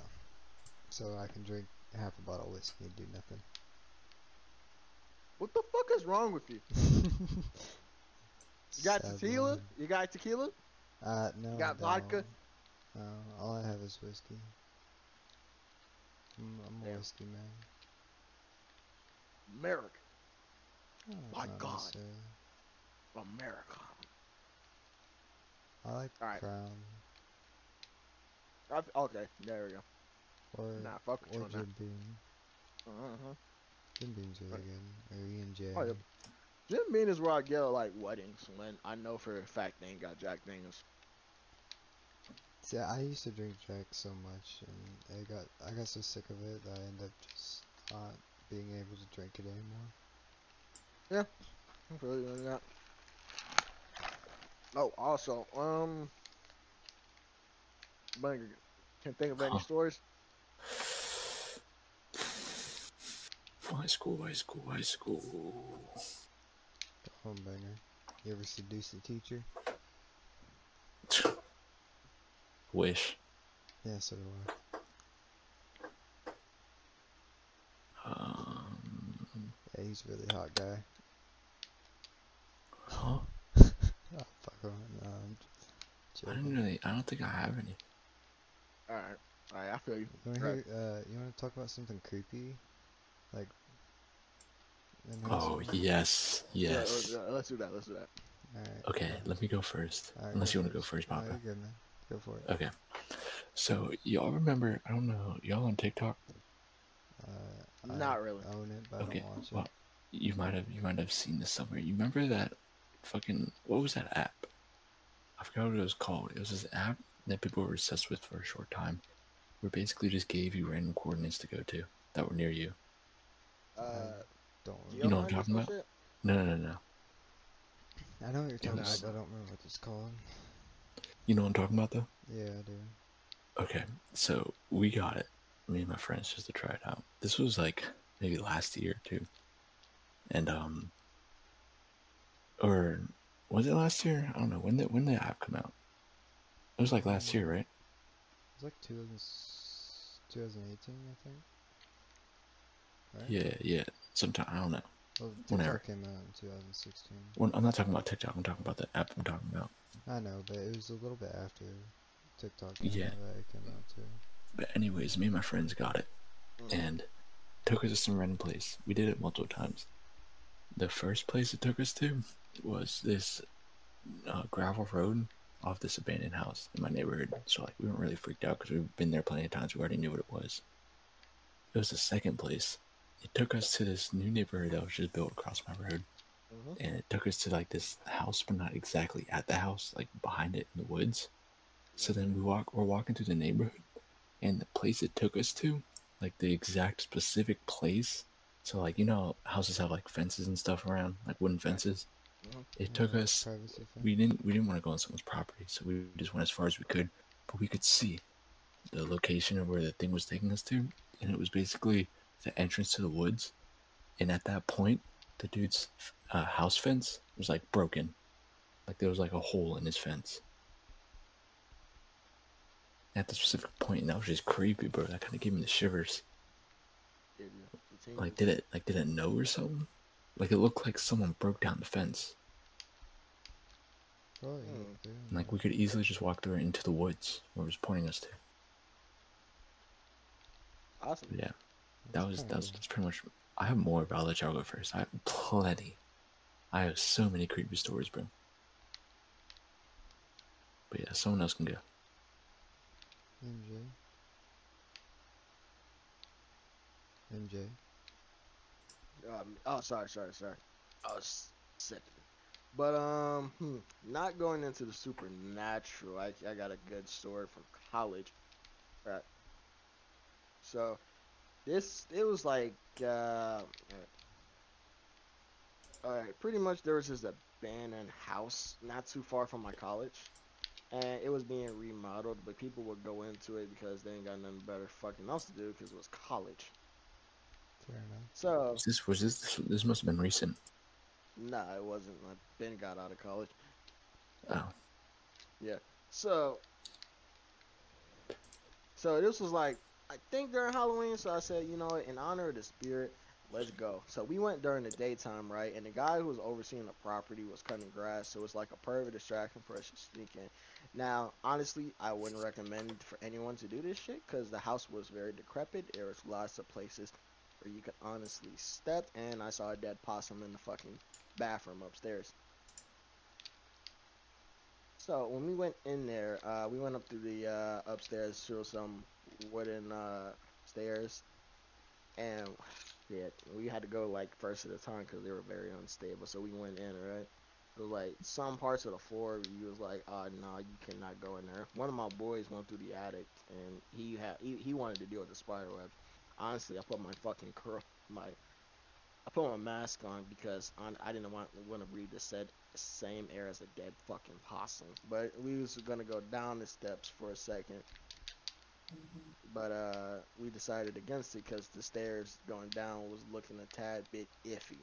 So I can drink half a bottle of whiskey and do nothing. What the fuck is wrong with you? You got Sad tequila? Man. You got tequila? Uh, no. You got vodka? No, all I have is whiskey. I'm, I'm a whiskey man. America. Oh, my God. America. I like all right. Crown. I've, okay, there we go. Or, nah, fuck or Jim now. Beam. Uh-huh. Jim Beam's really good. Or Ian J. Oh, yeah. Jim Beam is where I get, like, weddings. When I know for a fact they ain't got Jack Daniels. See, I used to drink Jack so much, and I got I got so sick of it that I ended up just not being able to drink it anymore. Yeah, I'm really doing that. Oh, also, um... Banger. Can't think of any oh. stories. High school, high school, high school. Home banger. You ever seduce a teacher? Wish. Yeah, so do I. Um. Yeah, he's a really hot guy. Huh? Oh, fuck on. No, I'm joking. I didn't really. I don't think I have any. Alright, alright, I feel you. You wanna, right. hear, uh, you wanna talk about something creepy? Like. Oh, yes, yes. Yeah, let's do that, let's do that. Alright. Okay, let me go first. Right, Unless you wanna first. go first, Papa. Right, go for it. Okay. So, y'all remember, I don't know, y'all on TikTok? Uh, I Not really. own it, but okay. I don't watch it. Well, you might have, you might have seen this somewhere. You remember that fucking, what was that app? I forgot what it was called. It was this app that people were obsessed with for a short time, where basically just gave you random coordinates to go to that were near you. Uh, don't remember. You know what I'm talking about? Shit? No, no, no, no. I know what you're talking about, but I don't remember what it's called. You know what I'm talking about, though? Yeah, I do. Okay, so we got it, me and my friends, just to try it out. This was like maybe last year, too. And, um, or was it last year? I don't know. When did, when did the app come out? It was like last year, right? It was like two thousand eighteen, I think. Right? Yeah, yeah. Sometime, I don't know. Well, TikTok Whenever. came out in two thousand sixteen. Well, I'm not talking about TikTok. I'm talking about the app I'm talking about. I know, but it was a little bit after TikTok came yeah. out that it came out too. But anyways, me and my friends got it mm. and took us to some random place. We did it multiple times. The first place it took us to was this uh, gravel road off this abandoned house in my neighborhood, so like we weren't really freaked out because we've been there plenty of times. We already knew what it was. It was the second place. It took us to this new neighborhood that was just built across my road, mm-hmm. and it took us to like this house, but not exactly at the house, like behind it in the woods. So then we walk, we're walking through the neighborhood, and the place it took us to, like the exact specific place. So like, you know, houses have like fences and stuff around, like wooden fences. It took us, we didn't we didn't want to go on someone's property, so we just went as far as we could, but we could see the location of where the thing was taking us to, and it was basically the entrance to the woods. And at that point, the dude's uh, house fence was like broken, like there was like a hole in his fence at the specific point, and that was just creepy, bro. That kind of gave me the shivers. Like, did it like did it know or something? Like, it looked like someone broke down the fence. Oh, yeah, and, like, we could easily just walk through it into the woods where it was pointing us to. Awesome. But yeah. That was, that was that's pretty much... I have more, but I'll let y'all go first. I have plenty. I have so many creepy stories, bro. But yeah, someone else can go. M J. M J. Um, oh, sorry, sorry, sorry. I was sick. But, um, hmm, not going into the supernatural. I, I got a good story from college. All right. So, this, it was like, uh, all right, pretty much there was this abandoned house not too far from my college. and it was being remodeled, but people would go into it because they ain't got nothing better fucking else to do because it was college. Fair enough. So was this was this this must have been recent. Nah, it wasn't. I Ben got out of college. Oh. Yeah. So. So this was like, I think during Halloween, so I said, you know, in honor of the spirit, let's go. So we went during the daytime, right? And the guy who was overseeing the property was cutting grass, so it's like a perfect distraction for us to sneak in. Now, honestly, I wouldn't recommend for anyone to do this shit because the house was very decrepit. There was lots of places where you could honestly step, and I saw a dead possum in the fucking bathroom upstairs. So when we went in there, uh, we went up through the uh, upstairs through some wooden uh, stairs, and shit, we had to go like first at a time because they were very unstable. So we went in, right? It was like some parts of the floor you was like, oh no, nah, you cannot go in there. One of my boys went through the attic, and he had he, he wanted to deal with the spider web. Honestly, I put my fucking curl my I put my mask on because on, I didn't want, want to breathe the said same air as a dead fucking possum. But we was gonna go down the steps for a second, mm-hmm. but uh, we decided against it because the stairs going down was looking a tad bit iffy,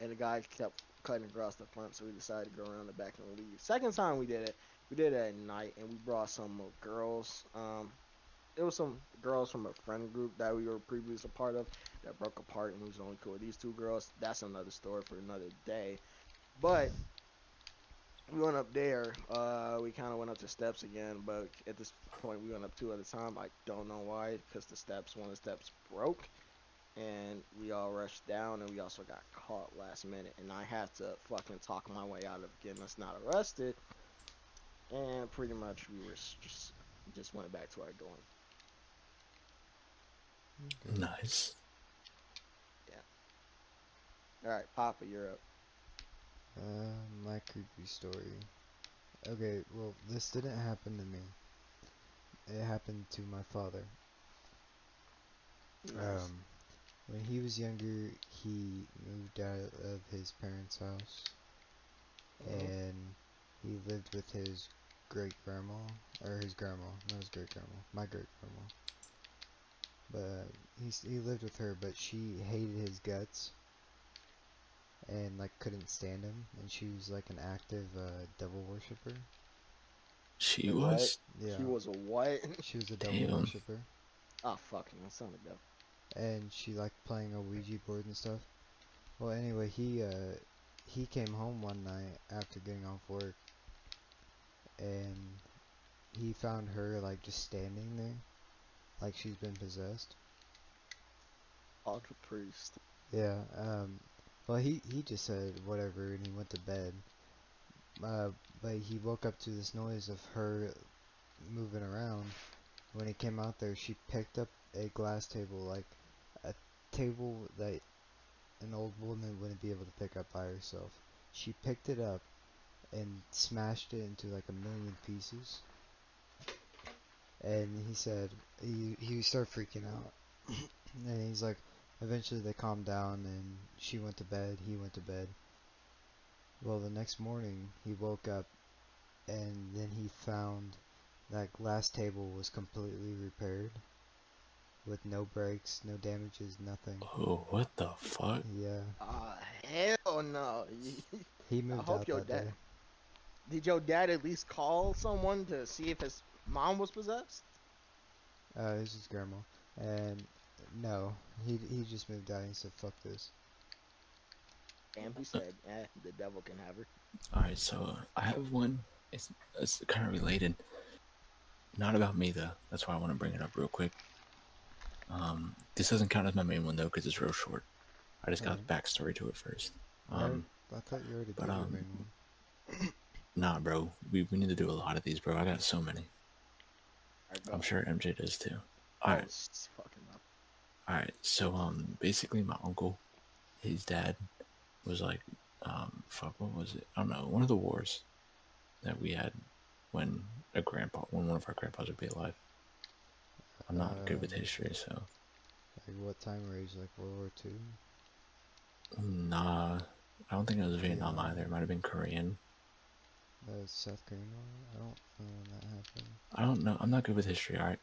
and the guy kept cutting across the front, so we decided to go around the back and leave. Second time we did it, we did it at night, and we brought some girls. Um, it was some girls from a friend group that we were previously a part of that broke apart and was only cool. These two girls, that's another story for another day. But we went up there. Uh, we kind of went up the steps again, but at this point we went up two at a time. I don't know why, because the steps, one of the steps broke, and we all rushed down, and we also got caught last minute. And I had to fucking talk my way out of getting us not arrested, and pretty much we were just, just went back to our dorm. Nice. Yeah. All right, Papa, you're up. Uh, my creepy story. Okay, well, this didn't happen to me. It happened to my father. Nice. Um, when he was younger, he moved out of his parents' house, mm-hmm. and he lived with his great grandma, or his grandma, not his great grandma, my great grandma. But he he lived with her, but she hated his guts. And like couldn't stand him, and she was like an active uh, devil worshiper. She was. Yeah. She was a what? She was a devil Damn. worshiper. Ah, oh, fucking, that sounded dope. And she liked playing a Ouija board and stuff. Well, anyway, he uh, he came home one night after getting off work, and he found her like just standing there, like she's been possessed. Ultra priest. Yeah. Um. Well, he, he just said whatever, and he went to bed. Uh, but he woke up to this noise of her moving around. When he came out there, she picked up a glass table, like a table that an old woman wouldn't be able to pick up by herself. She picked it up and smashed it into like a million pieces. And he said, he, he started freaking out. And he's like, eventually they calmed down, and she went to bed, he went to bed. Well, the next morning, he woke up, and then he found that glass table was completely repaired. With no breaks, no damages, nothing. Oh, what the fuck? Yeah. Ah, uh, hell no. He moved I hope out your that dad- day. Did your dad at least call someone to see if his mom was possessed? Uh, it was his grandma. And... no, he he just moved out and he said, fuck this. And he said, eh, the devil can have her. Alright, so uh, I have one. It's, it's kind of related. Not about me, though. That's why I want to bring it up real quick. Um, This doesn't count as my main one, though, because it's real short. I just All got right. the backstory to it first. Um, I thought you already did your um, main one. Nah, bro. We, we need to do a lot of these, bro. I got so many. Got I'm sure M J does, too. Alright. Alright, so, um, basically my uncle, his dad, was like, um, fuck, what was it? I don't know, one of the wars that we had when a grandpa, when one of our grandpas would be alive. I'm not uh, good with history, so. Like what time range, like World War Two? Nah, I don't think it was Vietnam yeah. either, it might have been Korean. Uh, South Carolina? I don't know when that happened. I don't know. I'm not good with history, alright?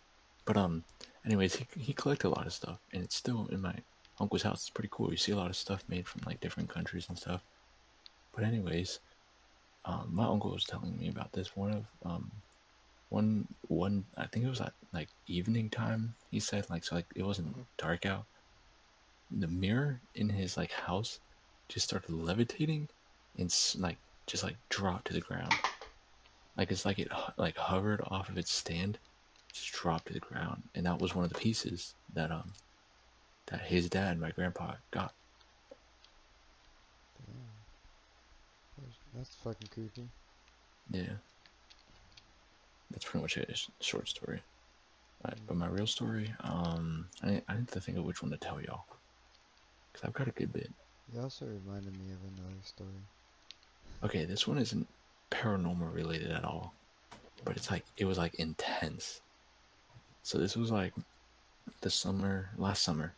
But, um, anyways, he, he collected a lot of stuff, and it's still in my uncle's house. It's pretty cool. You see a lot of stuff made from, like, different countries and stuff. But anyways, um, my uncle was telling me about this. One of, um, one, one, I think it was, at, like, evening time, he said, like, so, like, it wasn't mm-hmm. dark out. The mirror in his, like, house just started levitating and, like, just, like, dropped to the ground. Like, it's like it, like, hovered off of its stand, just dropped to the ground. And that was one of the pieces that, um, that his dad, my grandpa, got. Damn. That's fucking creepy. Yeah. That's pretty much it. It's a short story. Right, but my real story, um, I, I didn't think of which one to tell y'all. Because I've got a good bit. You also reminded me of another story. Okay, this one isn't paranormal related at all, but it's like, it was like intense. So this was like the summer, last summer.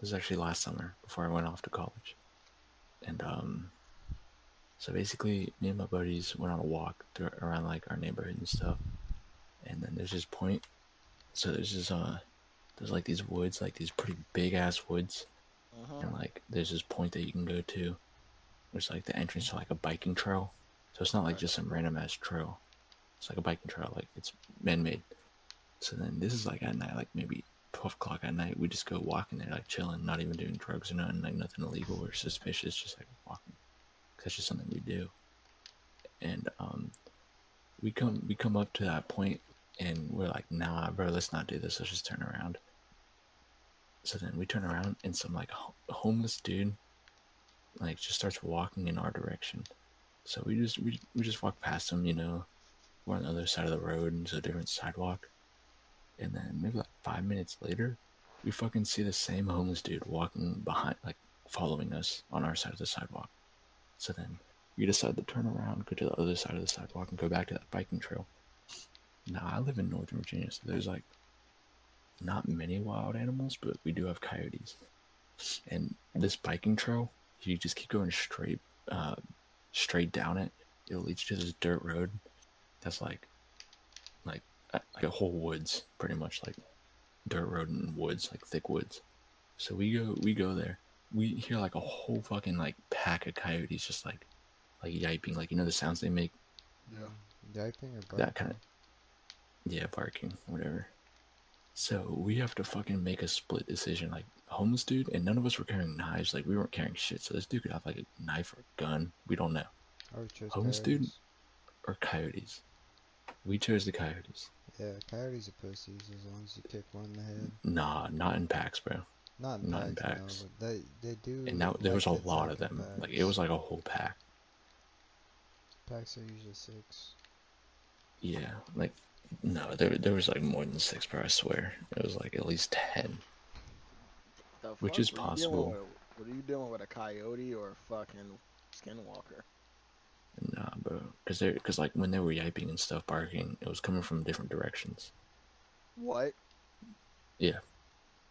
This was actually last summer before I went off to college. And um, so basically me and my buddies went on a walk through, around like our neighborhood and stuff. And then there's this point. So there's this, uh, there's like these woods, like these pretty big ass woods. Uh-huh. And like, there's this point that you can go to. It's like the entrance to like a biking trail, so it's not like just some random ass trail. It's like a biking trail, like it's man-made. So then this is like at night, like maybe twelve o'clock at night, we just go walking there, like chilling, not even doing drugs or nothing, like nothing illegal or suspicious, just like walking. That's just something we do. And um, we come we come up to that point, and we're like, nah, bro, let's not do this. Let's just turn around. So then we turn around, and some like ho- homeless dude. Like just starts walking in our direction. So we just we, we just walk past him, you know. We're on the other side of the road and it's a different sidewalk. And then maybe like five minutes later, we fucking see the same homeless dude walking behind, like following us on our side of the sidewalk. So then we decide to turn around, go to the other side of the sidewalk and go back to that biking trail. Now I live in Northern Virginia, so there's like not many wild animals, but we do have coyotes. And this biking trail, you just keep going straight uh, straight down it. It'll lead you to this dirt road that's like like like a whole woods, pretty much like dirt road and woods, like thick woods. So we go we go there. We hear like a whole fucking like pack of coyotes just like like yiping, like you know the sounds they make? Yeah. Yiping or barking? That kind of, yeah, barking, whatever. So we have to fucking make a split decision, like homeless dude, and none of us were carrying knives, like we weren't carrying shit, so this dude could have like a knife or a gun, we don't know. Homeless dude or coyotes? We chose the coyotes. Yeah, coyotes are pussies as long as you kick one in the head. Nah, not in packs, bro. Not in, not packs, in packs. No, but they, they do. And now there was a lot of them. Packs. Like it was like a whole pack. Packs are usually six. Yeah, like no, there there was like more than six, bro, I swear. It was like at least ten. Which is possible. What are you doing with a coyote or a fucking skinwalker? Nah, bro. Because they're, because like when they were yiping and stuff, barking, it was coming from different directions. What? Yeah,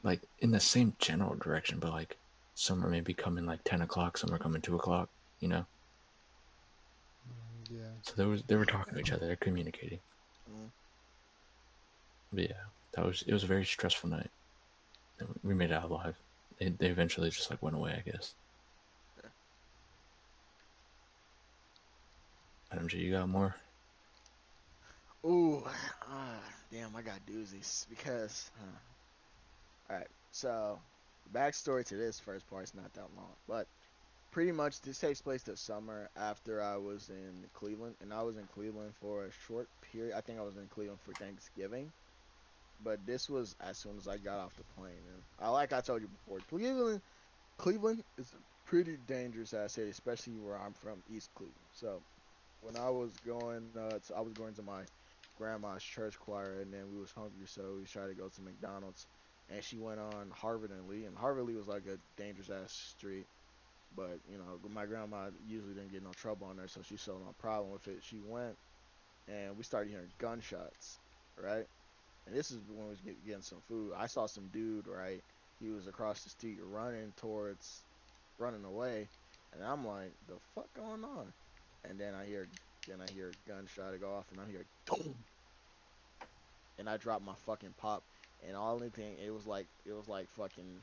like in the same general direction, but like some are maybe coming like ten o'clock, some are coming two o'clock. You know. Mm, yeah. So there was, they were talking to each other. They're communicating. Mm. But yeah, that was, it was a very stressful night. We made it out alive. They, they eventually just like went away, I guess. Yeah. Adam G, you got more? Ooh, ah, damn, I got doozies because. Huh. All right, so the backstory to this first part is not that long, but pretty much this takes place this summer after I was in Cleveland, and I was in Cleveland for a short period. I think I was in Cleveland for Thanksgiving. But this was as soon as I got off the plane, man. I, like I told you before, Cleveland, Cleveland is a pretty dangerous ass city, especially where I'm from, East Cleveland. So when I was going, uh, I was going to my grandma's church choir, and then we was hungry, so we tried to go to McDonald's, and she went on Harvard and Lee, and Harvard and Lee was like a dangerous ass street, but you know my grandma usually didn't get no trouble on there, so she saw no problem with it. She went, and we started hearing gunshots, right? And this is when we was getting some food. I saw some dude, right? He was across the street running towards, running away. And I'm like, the fuck going on? And then I hear and I hear a gunshot go off, and I hear boom, and I drop my fucking pop, and all the thing, it was like, it was like fucking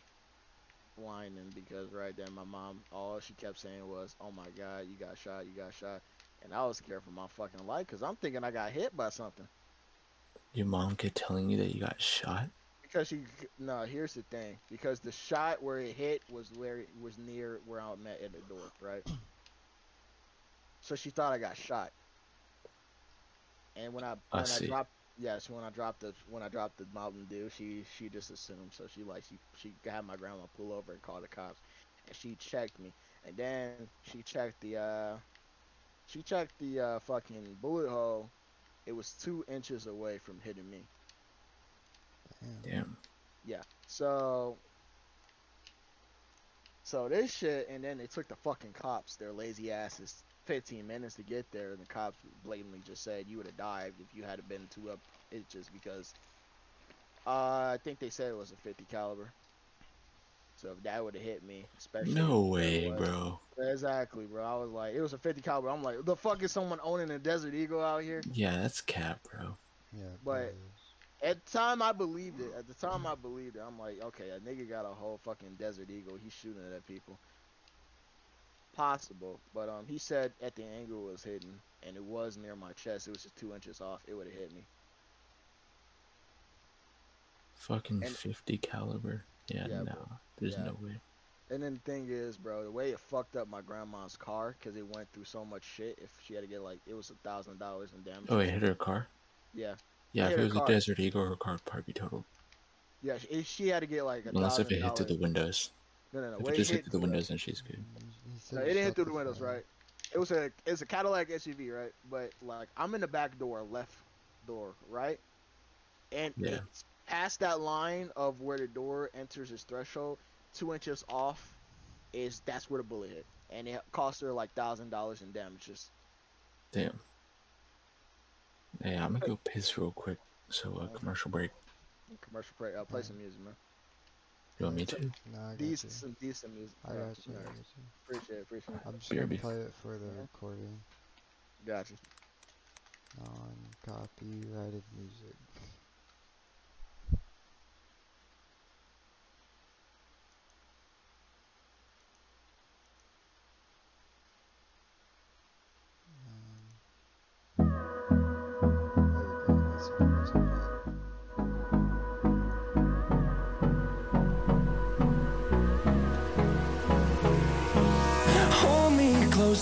whining, because right then my mom, all she kept saying was, oh my god, you got shot, you got shot, and I was scared for my fucking life, because I'm thinking I got hit by something. Your mom kept telling you that you got shot? Because she, no, here's the thing, because the shot where it hit was where it was near where I met at the door, right? So she thought I got shot, and when I when I, I dropped, yes, when I dropped the when I dropped the Mountain Dew, she she just assumed. So she like she she had my grandma pull over and call the cops, and she checked me, and then she checked the uh, she checked the uh, fucking bullet hole. It was two inches away from hitting me. Damn. Yeah. So. So this shit, and then they took the fucking cops, their lazy asses, fifteen minutes to get there, and the cops blatantly just said you would have died if you had been two up inches, because uh, I think they said it was a fifty caliber. So if that would have hit me, especially. No way, was, bro. Exactly, bro. I was like, it was a fifty caliber. I'm like, the fuck is someone owning a Desert Eagle out here? Yeah, that's cap, bro. Yeah. But at the time, I believed it. At the time, I believed it. I'm like, okay, a nigga got a whole fucking Desert Eagle. He's shooting it at people. Possible, but um, he said at the angle it was hidden, and it was near my chest. It was just two inches off. It would have hit me. Fucking and, fifty caliber. Yeah, yeah, no, bro. There's yeah. no way. And then the thing is, bro, the way it fucked up my grandma's car, because it went through so much shit. If she had to get like, it was a thousand dollars in damage. Oh, it hit her car. Yeah. Yeah, if it was car. a Desert Eagle, her car would probably be totaled. Yeah, she, she had to get like a unless if it hit through the windows. No, no, no. If it just it hit through the windows, windows, then she's good. No, it didn't hit through the windows, right? It was a it's a Cadillac S U V, right? But like, I'm in the back door, left door, right? And yeah. It's past that line of where the door enters its threshold, two inches off is that's where the bullet hit, and it cost her like thousand dollars in damages. Damn. Hey, I'm gonna go piss real quick. So uh, commercial break. Commercial break. I'll play yeah. some music, man. You want me to? No, I got These, you. Some decent music. I got you, I got you. Appreciate it, appreciate it. I'm just going to play it for the yeah. recording. Gotcha. Non-copyrighted music.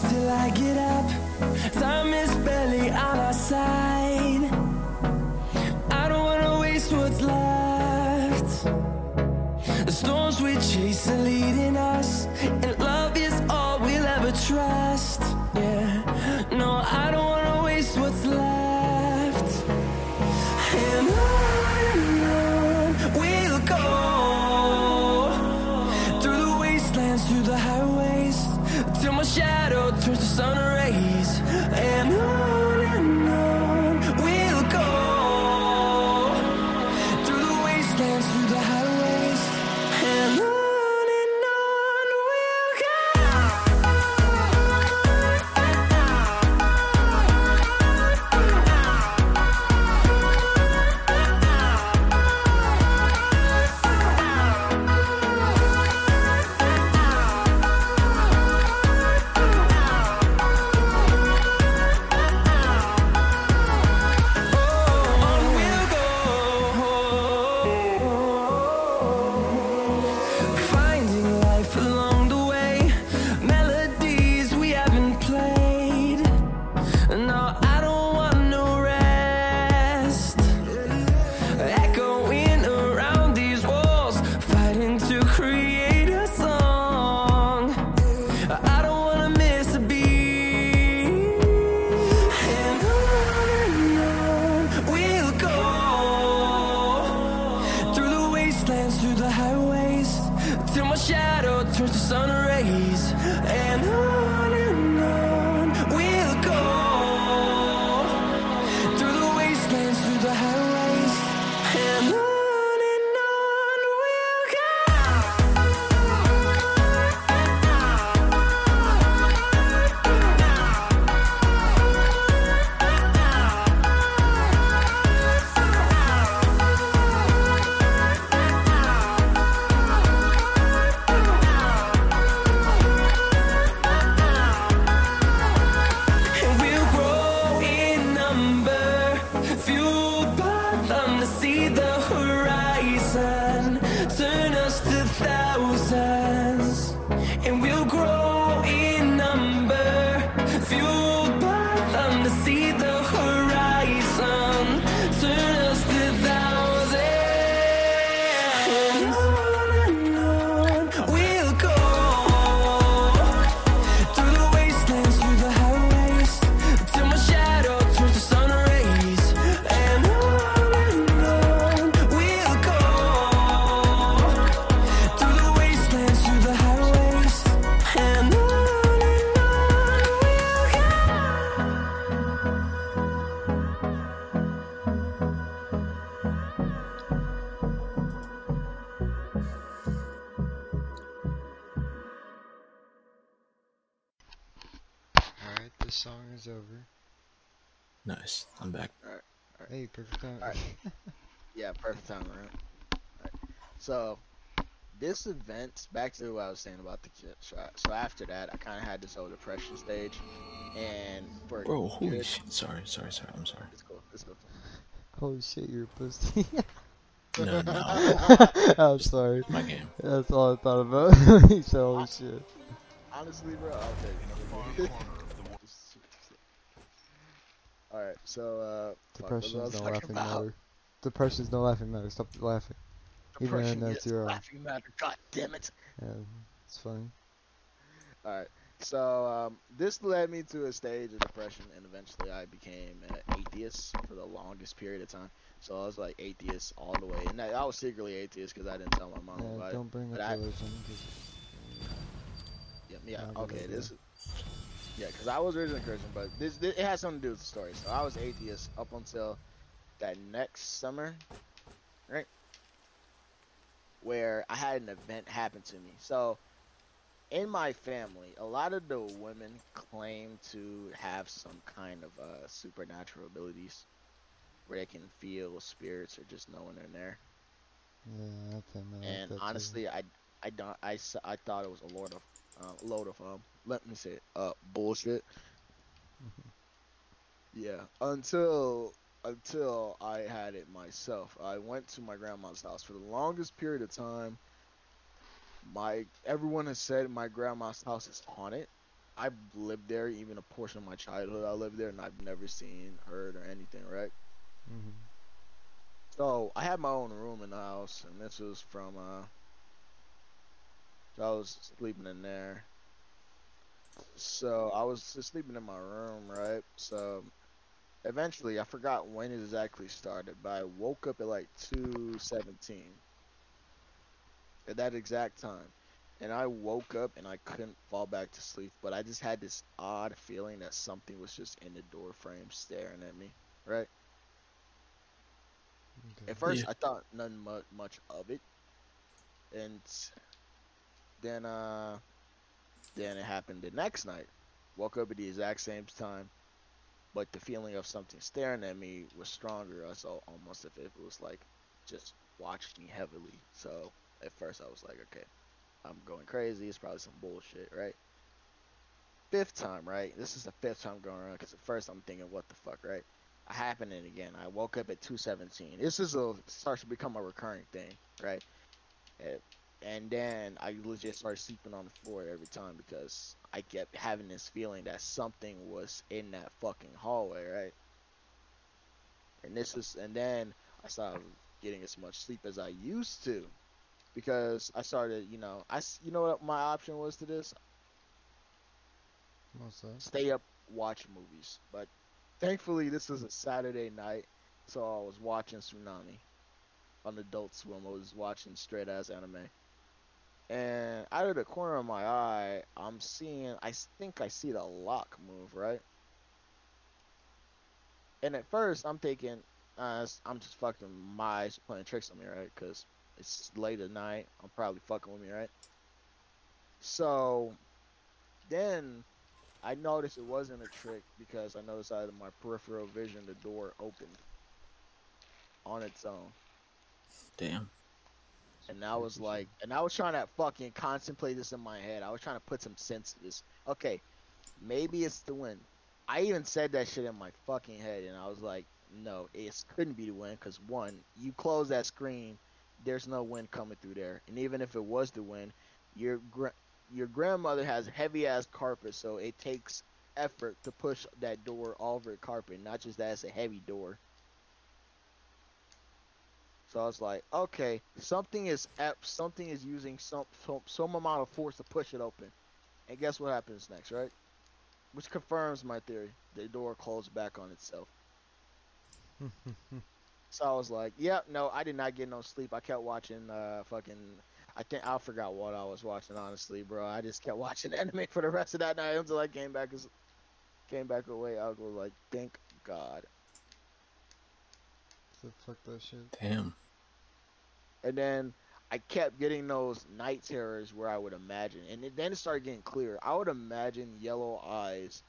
Till I get up, time is barely on our side. I don't wanna waste what's left. The storms we chase are leading us, and love is all we'll ever trust. Yeah, no, I don't wanna waste what's left. And on we'll go through the wastelands, through the highways, till my shadow turns to sun rays, and on and on we'll go through the wastelands, through the highways, and on and on we'll the song is over. Nice. I'm back. Alright. All right. Hey, perfect time. All right. Yeah, perfect time around. All right. So, this event, back to what I was saying about the kid shot. So, after that, I kind of had this whole depression stage. And for Bro, holy good, shit. Sorry, sorry, sorry. I'm sorry. It's cool. It's cool. Holy shit, you're a pussy. No, no. I'm sorry. My game. That's all I thought about. He said, holy shit. Honestly, bro, I'll take it. Alright, so, uh... Depression's no laughing matter. Depression's no laughing matter. Stop laughing. Depression Even in is zero. laughing matter. God damn it. Yeah, it's funny. Alright, so, um, this led me to a stage of depression, and eventually I became an atheist for the longest period of time. So I was, like, atheist all the way. And I, I was secretly atheist because I didn't tell my mom yeah, about it. Don't bring up religion. Yeah, yeah, okay, this... Yeah, because I was originally Christian, but this, this it has something to do with the story. So I was atheist up until that next summer, right? Where I had an event happen to me. So in my family, a lot of the women claim to have some kind of uh, supernatural abilities where they can feel spirits or just know when they're there. Yeah, I think I like and that honestly, too. I I don't I, I thought it was a Lord of Uh, load of um, let me say, uh, bullshit. Yeah, until until I had it myself. I went to my grandma's house for the longest period of time. My everyone has said my grandma's house is haunted. I've lived there, even a portion of my childhood. I lived there, and I've never seen, heard, or anything. Right. Mm-hmm. So I had my own room in the house, and this was from uh. So I was sleeping in there. So I was just sleeping in my room, right? So eventually, I forgot when it exactly started, but I woke up at like two seventeen at that exact time. And I woke up and I couldn't fall back to sleep, but I just had this odd feeling that something was just in the door frame staring at me, right? Okay. At first, yeah. I thought nothing much of it. And... Then, uh, then it happened the next night. Woke up at the exact same time, but the feeling of something staring at me was stronger. I saw almost as if it was like just watched me heavily. So at first I was like, okay, I'm going crazy. It's probably some bullshit, right? Fifth time, right? This is the fifth time going around because at first I'm thinking, what the fuck, right? I happened it again. I woke up at two seventeen. This is a starts to become a recurring thing, right? It, And then I legit started sleeping on the floor every time because I kept having this feeling that something was in that fucking hallway, right? And this is, and then I started getting as much sleep as I used to because I started, you know, I, you know what my option was to this? What's that? Stay up, watch movies. But thankfully, this was a Saturday night, so I was watching Tsunami on Adult Swim. I was watching straight ass anime. And out of the corner of my eye, I'm seeing, I think I see the lock move, right? And at first, I'm thinking, uh, I'm just fucking my eyes playing tricks on me, right? Because it's late at night. I'm probably fucking with me, right? So then I noticed it wasn't a trick because I noticed out of my peripheral vision, the door opened on its own. Damn. And I was like, and I was trying to fucking contemplate this in my head. I was trying to put some sense to this. Okay, maybe it's the wind. I even said that shit in my fucking head, and I was like, no, it couldn't be the wind, because one, you close that screen, there's no wind coming through there. And even if it was the wind, your gr- your grandmother has heavy-ass carpet, so it takes effort to push that door over the carpet. Not just that, it's a heavy door. So I was like, okay, something is something is using some, some some amount of force to push it open. And guess what happens next, right? Which confirms my theory. The door closed back on itself. So I was like, yeah, no, I did not get no sleep. I kept watching uh, fucking, I think I forgot what I was watching, honestly, bro. I just kept watching anime for the rest of that night until I came back, came back away. I was like, thank God. Fuck that shit. Damn. And then I kept getting those night terrors where I would imagine, and it, then it started getting clear. I would imagine yellow eyes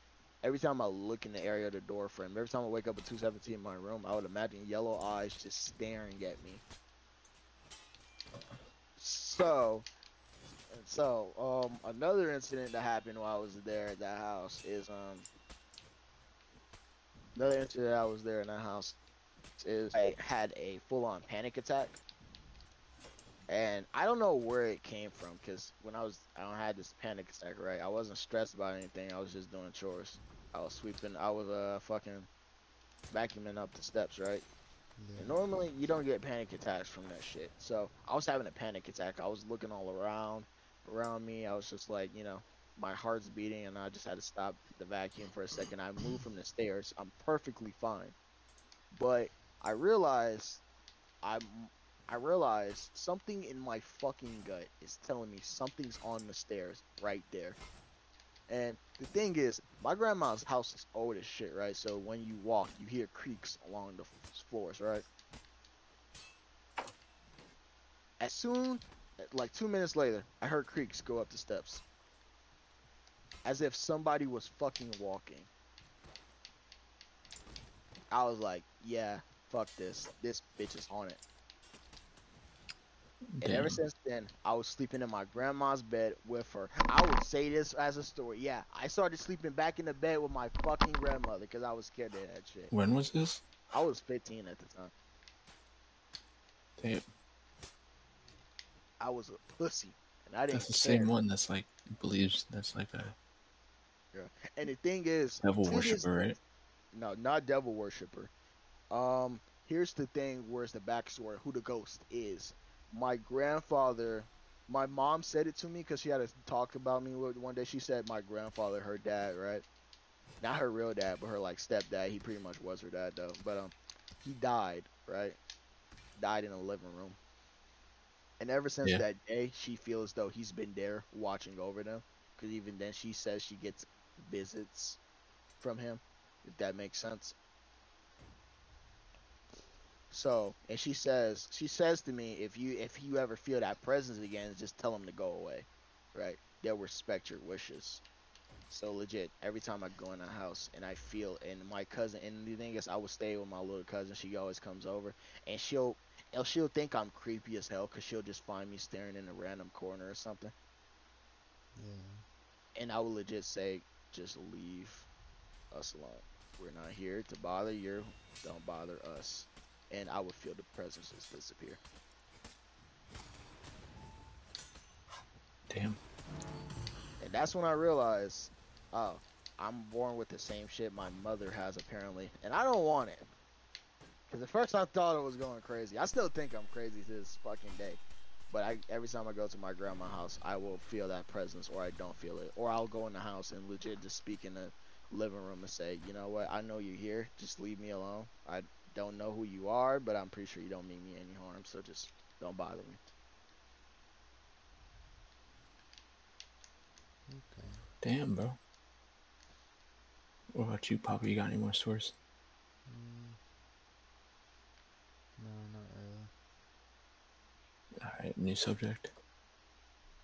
Every time I look in the area of the door frame, every time I wake up at two seventeen in my room, I would imagine yellow eyes just staring at me. So, so um, another incident that happened while I was there at that house is um, another incident that I was there in that house is I had a full-on panic attack, and I don't know where it came from, because when I was I don't had this panic attack, right? I wasn't stressed about anything. I was just doing chores. I was sweeping. I was uh fucking vacuuming up the steps, right? Yeah. And normally you don't get panic attacks from that shit. So I was having a panic attack. I was looking all around, around me. I was just like, you know, my heart's beating, and I just had to stop the vacuum for a second. I moved from the stairs. I'm perfectly fine, but I realized I I realized something in my fucking gut is telling me something's on the stairs right there. And the thing is, my grandma's house is old as shit, right? So when you walk, you hear creaks along the floors, right? As soon, like two minutes later, I heard creaks go up the steps. As if somebody was fucking walking. I was like, yeah, fuck this. This bitch is on it. Damn. And ever since then, I was sleeping in my grandma's bed with her. I would say this as a story. Yeah, I started sleeping back in the bed with my fucking grandmother because I was scared of that shit. When was this? I was fifteen at the time. Damn. I was a pussy, and I didn't. That's the care. Same one that's like believes that's like a. Yeah, and the thing is, devil worshiper, right? No, not devil worshiper. Um, here's the thing. Where's the backstory? Who the ghost is? My grandfather, my mom said it to me because she had a talk about me one day. She said my grandfather, her dad, right? Not her real dad, but her like stepdad. He pretty much was her dad though. But um, he died, right? Died in a living room. And ever since yeah. that day, she feels though he's been there watching over them. Because even then, she says she gets visits from him. If that makes sense. So, and she says, she says to me, if you if you ever feel that presence again, just tell them to go away, right? They'll respect your wishes. So legit, every time I go in the house and I feel, and my cousin, and the thing is, I will stay with my little cousin. She always comes over, and she'll, and she'll think I'm creepy as hell because she'll just find me staring in a random corner or something. Yeah. And I will legit say, just leave us alone. We're not here to bother you. Don't bother us. And I would feel the presence just disappear. Damn. And that's when I realized, oh, I'm born with the same shit my mother has apparently, and I don't want it. Because at first I thought I was going crazy. I still think I'm crazy to this fucking day. But I, every time I go to my grandma's house, I will feel that presence, or I don't feel it. Or I'll go in the house and legit just speak in the living room and say, you know what, I know you're here. Just leave me alone. I don't know who you are, but I'm pretty sure you don't mean me any harm, so just don't bother me. Okay. Damn, bro. What about you, Papa? You got any more stories? Mm. No, not really. Alright, new subject.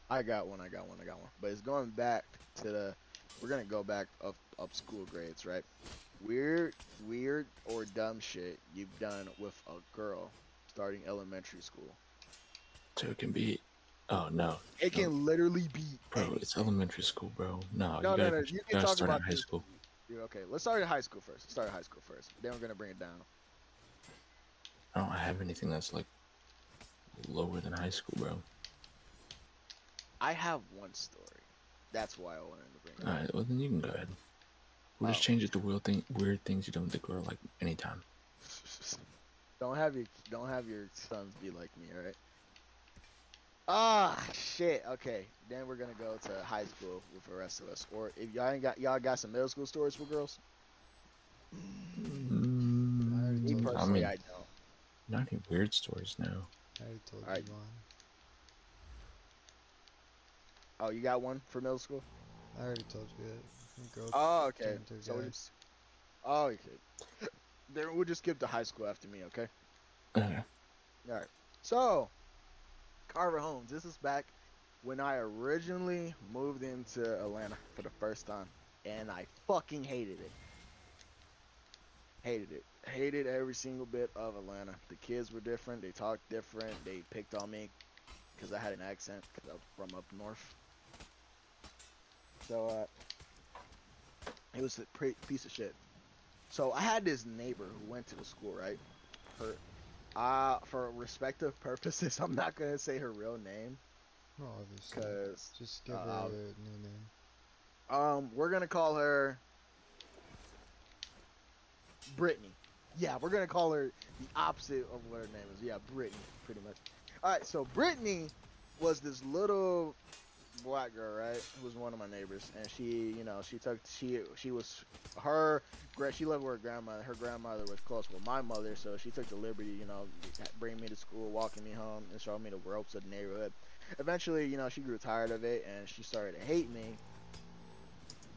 I got one, I got one, I got one. But it's going back to the... We're gonna go back up, up school grades, right? Weird, weird or dumb shit you've done with a girl starting elementary school. So it can be, oh no. It no. can literally be. Bro, anything. It's elementary school, bro. No, no, you gotta, no, no. You can talk start about high school. You're okay, let's start at high school first. Let's start at high school first. Then we're gonna bring it down. I don't have anything that's like lower than high school, bro. I have one story. That's why I wanted to bring it. Alright, well then you can go ahead. We'll oh. just change it to weird, thing, weird things you do with the girl, like, anytime. Don't have your don't have your sons be like me, alright? Ah, shit, okay. Then we're gonna go to high school with the rest of us. Or if y'all ain't got, y'all got some middle school stories for girls? Mm, me personally, I, mean, I don't. Not any weird stories, no. I already told all you right. one. Oh, you got one for middle school? I already told you that. Oh, okay. So we just, oh, okay. Then we'll just skip to high school after me, okay? Okay. All right. So, Carver Homes. This is back when I originally moved into Atlanta for the first time. and I fucking hated it. Hated it. Hated every single bit of Atlanta. The kids were different. They talked different. They picked on me because I had an accent because I'm from up north. So, uh, it was a piece of shit. So, I had this neighbor who went to the school, right? Her, uh, for respective purposes, I'm not going to say her real name. No, obviously. Cause, just give uh, her a new name. Um, we're going to call her Brittany. Yeah, we're going to call her the opposite of what her name is. Yeah, Brittany, pretty much. Alright, so Brittany was this little black girl, right? Who was one of my neighbors. And she, you know, she took, she, she was, her, she lived with her grandmother. Her grandmother was close with my mother, so she took the liberty, you know, bringing me to school, walking me home, and showing me the ropes of the neighborhood. Eventually, you know, she grew tired of it, and she started to hate me.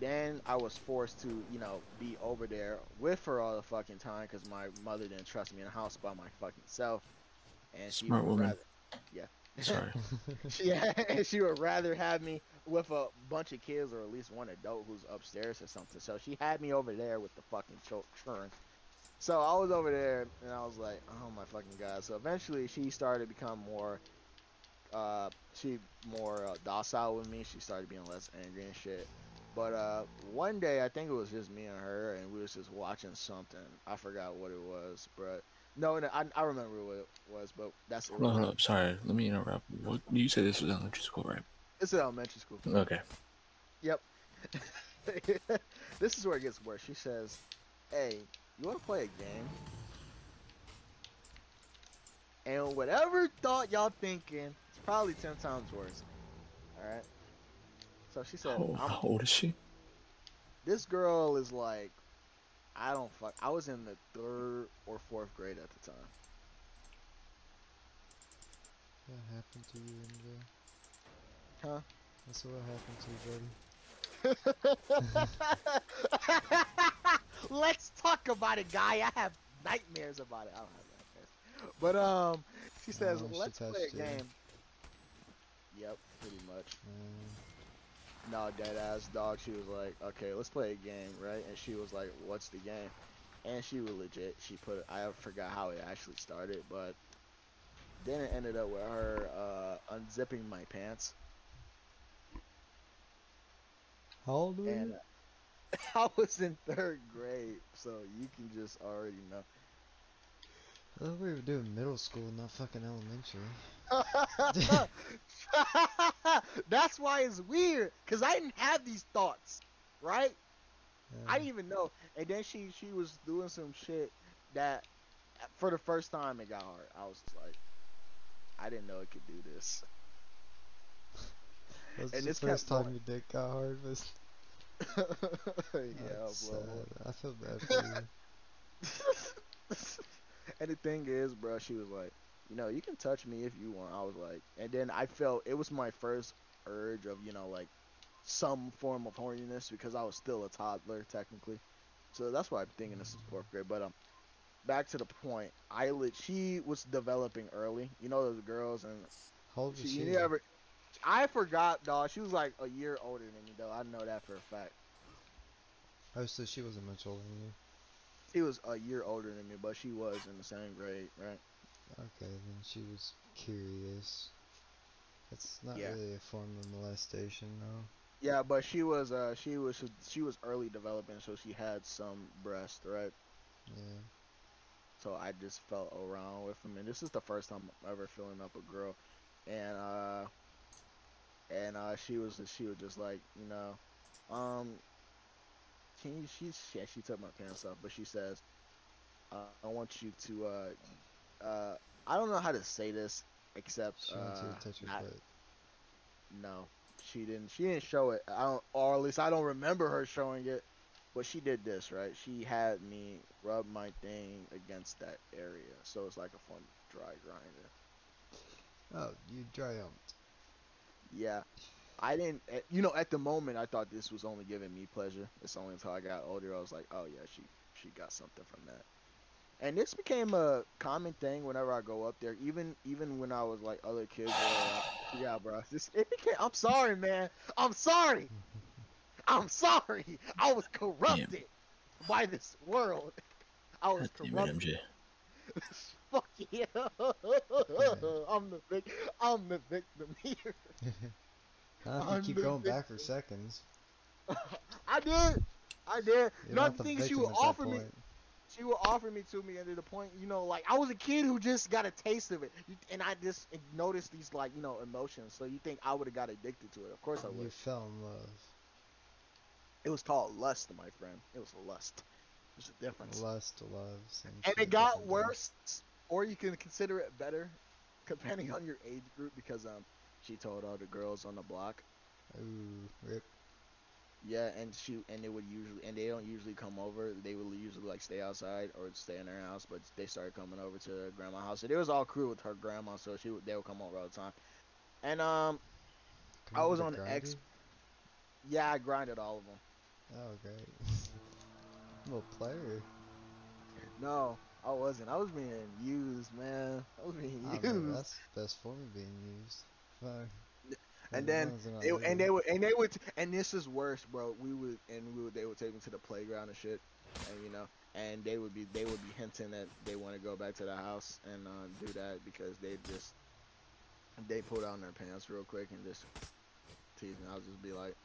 Then I was forced to, you know, be over there with her all the fucking time because my mother didn't trust me in the house by my fucking self. And she Smart would woman. Rather, yeah. Sorry. Yeah, and she would rather have me with a bunch of kids or at least one adult who's upstairs or something. So she had me over there with the fucking children. So I was over there and I was like, oh my fucking God. So eventually she started to become more, uh, she more uh, docile with me. She started being less angry and shit. But uh, one day, I think it was just me and her, and we was just watching something. I forgot what it was, but no, no I, I remember what it was, but that's it. Hold up, sorry, let me interrupt. What, you said this was elementary school, right? It's an elementary school. Okay. Yep. This is where it gets worse. She says, hey, you want to play a game? And whatever thought y'all thinking, it's probably ten times worse. All right? So she said, oh, how old is she? This girl is like, I don't fuck. I was in the third or fourth grade at the time. What happened to you, M J? Huh? That's what happened to you, buddy. Let's talk about it, guy. I have nightmares about it. I don't have nightmares. But, um, she says, oh, let's play a game. You. Yep, pretty much. Mm. No, dead ass dog. She was like, okay, let's play a game, right? And she was like, what's the game? And she was legit. She put, I forgot how it actually started, but then it ended up with her uh, unzipping my pants. How old were you? I was in third grade, so you can just already know. I thought we were doing middle school, not fucking elementary. That's why it's weird, because I didn't have these thoughts, right? Yeah. I didn't even know. And then she, she was doing some shit that, for the first time, it got hard. I was like, I didn't know it could do this. That's and the this first time your dick got hard. Was... yeah, bro. I feel bad for you. And the thing is, bro, she was like, you know, you can touch me if you want. I was like, and then I felt it was my first urge of, you know, like some form of horniness because I was still a toddler technically. So that's why I'm thinking this is fourth grade. But um, back to the point, I lit, she was developing early. You know, those girls and how old she, she you never. I forgot, dog. She was like a year older than me, though. I know that for a fact. Oh, so she wasn't much older than you. She was a year older than me, but she was in the same grade, right? Okay, then she was curious. That's not yeah. really a form of molestation, though. Yeah, but she was, uh, she was, she was early developing, so she had some breast, right? Yeah. So I just felt around with him, and this is the first time I'm ever filling up a girl, and uh, and uh, she was, she was just like, you know, um, can you? She, she, she took my pants off, but she says, uh, I want you to, uh. Uh, I don't know how to say this, except she uh, to touch your I, foot. No, she didn't. She didn't show it. I don't, or at least I don't remember her showing it. But she did this, right? She had me rub my thing against that area, so it's like a form of dry grinder. Oh, you dry humped. Yeah, I didn't. You know, at the moment, I thought this was only giving me pleasure. It's only until I got older, I was like, oh yeah, she she got something from that. And this became a common thing whenever I go up there, even even when I was like other kids. Were, yeah, bro. This, it became. I'm sorry, man. I'm sorry. I'm sorry. I was corrupted yeah. by this world. I was That's corrupted. Fuck yeah. I'm the vic- I'm the victim here. I keep going victim. back for seconds. I did. I did. Another thing she would offer me. Point. She would offer me to me under the point, you know, like I was a kid who just got a taste of it, and I just noticed these, like, you know, emotions. So you think I would have got addicted to it? Of course I would. You fell in love. It was called lust, my friend. It was lust. There's a difference. Lust, love, same and it got worse, things. Or you can consider it better, depending on your age group, because um, she told all the girls on the block. Ooh, rip. Yeah, and she and they would usually and they don't usually come over. They would usually like stay outside or stay in their house. But they started coming over to her grandma's house. And it was all crew with her grandma, so she would, they would come over all the time. And um, I was on X. Yeah, I grinded all of them. Oh great, I'm a player. No, I wasn't. I was being used, man. I was being used. I mean, that's the best form of being used. Fuck. And then, they, and they would, and they would, and this is worse, bro. We would, and we would, they would take me to the playground and shit, and you know, and they would be, they would be hinting that they want to go back to the house and uh, do that because they just, they pulled out their pants real quick and just teasing. I would just be like,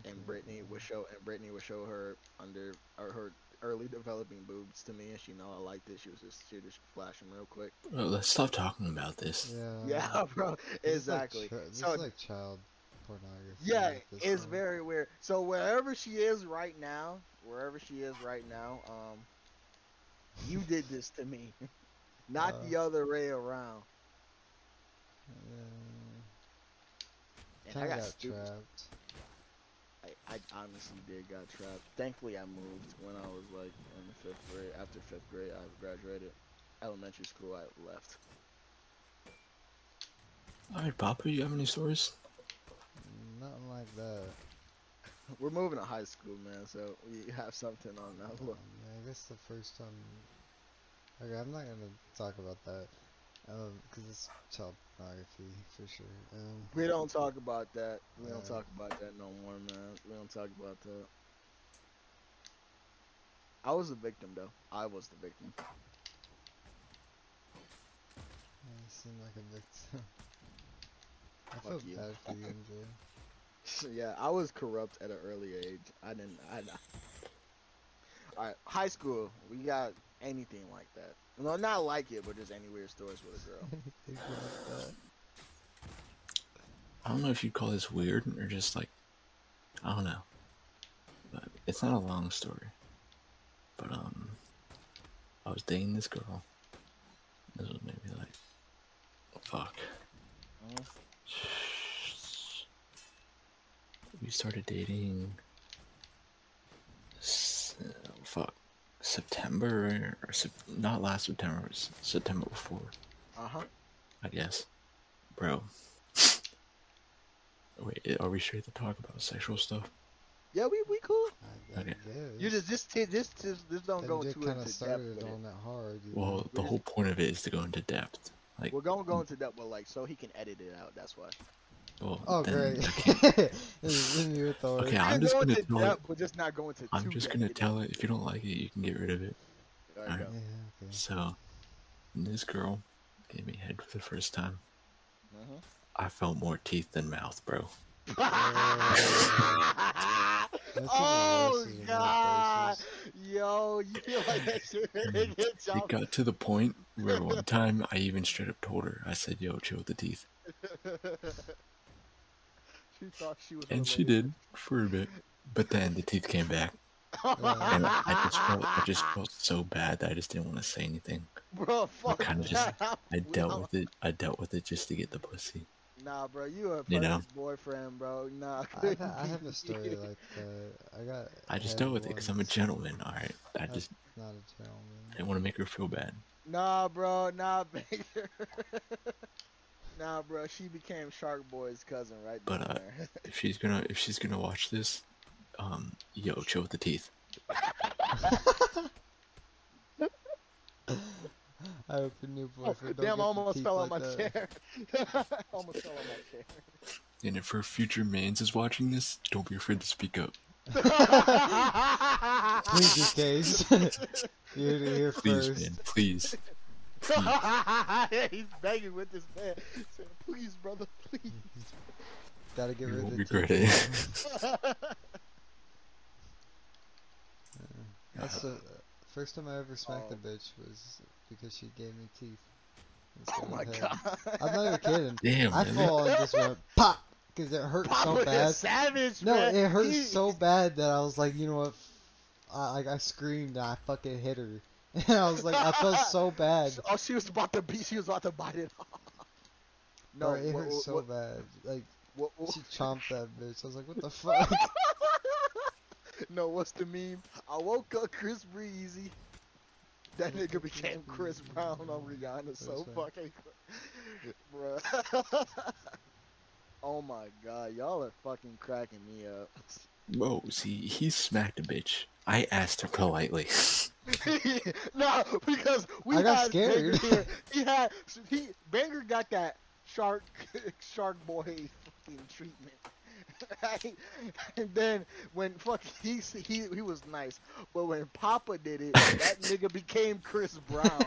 okay. and Brittany would show, and Brittany would show her under, or her early developing boobs to me, and she know I liked it. She was just she was just flashing real quick. Bro, let's stop talking about this. Yeah, yeah, bro, exactly. It's like, ch- so, like child pornography. Yeah, like it's one. very weird. So wherever she is right now, wherever she is right now, um, you did this to me, not uh, the other way around. Yeah. And I got, got stupid. trapped. I honestly did got trapped. Thankfully, I moved when I was like in the fifth grade. After fifth grade, I graduated elementary school. I left. All right, Papa, you have any stories? Nothing like that. We're moving to high school, man, so we have something on that. Look, I guess the first time. Okay, I'm not gonna talk about that. Um, cause it's child pornography for sure. Um, we don't talk about that. We yeah. don't talk about that no more, man. We don't talk about that. I was the victim, though. I was the victim. You seem like a victim. I Fuck feel you. bad for you, M J. Yeah, I was corrupt at an early age. I didn't. I. All right, high school. We got anything like that. No, not like it, but just any weird stories with a girl. I don't know if you'd call this weird or just like, I don't know. But it's not a long story. But um, I was dating this girl. This was maybe like, fuck. Oh. We started dating. Oh, fuck. September, or not last September, it was September before. Uh-huh. I guess. Bro. Wait, are we straight to talk about sexual stuff? Yeah, we we cool. Okay. You just, this, this, this, this don't go into depth. On that hard, well, the whole point of it is to go into depth. Like, we're going to go into depth, but like, so he can edit it out, that's why. Well, oh then, great! Okay, okay I'm just going to tell depth, it. We're just not going to. I'm just going to tell it. If you don't like it, you can get rid of it. All right. Yeah, okay. So, this girl gave me head for the first time. Uh-huh. I felt more teeth than mouth, bro. Oh god! Yo, you feel like that shit? It got to the point where one time I even straight up told her. I said, "Yo, chill with the teeth." She thought she was and related. She did for a bit, but then the teeth came back, uh, and I just felt I just felt so bad that I just didn't want to say anything. Bro, fuck I kind of just I dealt with it. I dealt with it just to get the pussy. Nah, bro, you a you know? boyfriend, bro. Nah, I, I have a story like that. I got. I just dealt with it because I'm a gentleman. All right, I That's just not a gentleman. I didn't want to make her feel bad. Nah, bro, nah, baby. Nah, bro, she became Shark Boy's cousin, right? But uh, there. if she's gonna if she's gonna watch this, um, yo, chill with the teeth. I hope the new boyfriend. Oh, damn! Almost fell, like almost fell on my chair. Almost fell on my chair. And if her future mans is watching this, don't be afraid to speak up. Please, these days. You're here please, first. Man, please. Please. He's begging with this man. Said, please, brother, please. Gotta give her the regret it. uh, that's the first time I ever smacked oh. a bitch was because she gave me teeth. Oh my head. God! I'm not even kidding. Damn, I man. fall and just went pop because it hurt pop so bad. Savage, no, man. It hurt Jeez. so bad that I was like, you know what? I I screamed and I fucking hit her. And I was like, I felt so bad. Oh, she was about to be. She was about to bite it off. No, Bro, it what, hurt what, so what, bad. Like what, what? She chomped that bitch. I was like, what the fuck? No, what's the meme? I woke up Chris Breezy. That nigga became Chris Brown on Rihanna. That's so right. fucking bruh. Oh my god, y'all are fucking cracking me up. Whoa, see, he smacked a bitch. I asked her politely. No, because we I got scared. Banger, he had he Banger got that shark shark boy fucking treatment. And then when fuck he, he he was nice, but when Papa did it, that nigga became Chris Brown.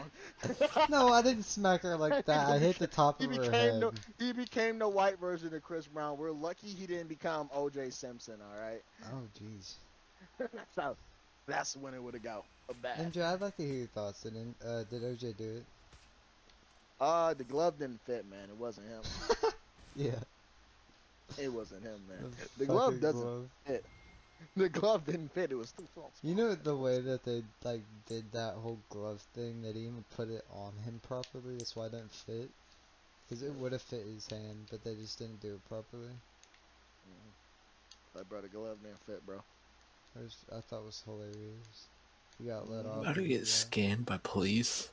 No, I didn't smack her like that. I hit the top he of her head. No, he became the white version of Chris Brown. We're lucky he didn't become O J Simpson. All right. Oh jeez. That's how. That's when it would have got bad. Andrew, I'd like to hear your thoughts. Did uh, did O J do it? Uh, the glove didn't fit, man. It wasn't him. Yeah. It wasn't him, man. The, the glove doesn't glove. fit. The glove didn't fit. It was too small. You know the way that they like did that whole glove thing. They didn't even put it on him properly. That's why it didn't fit. Because it would have fit his hand, but they just didn't do it properly. Mm-hmm. That brother glove didn't fit, bro. I, just, I thought it was hilarious. You got let off. How do you get scanned by police?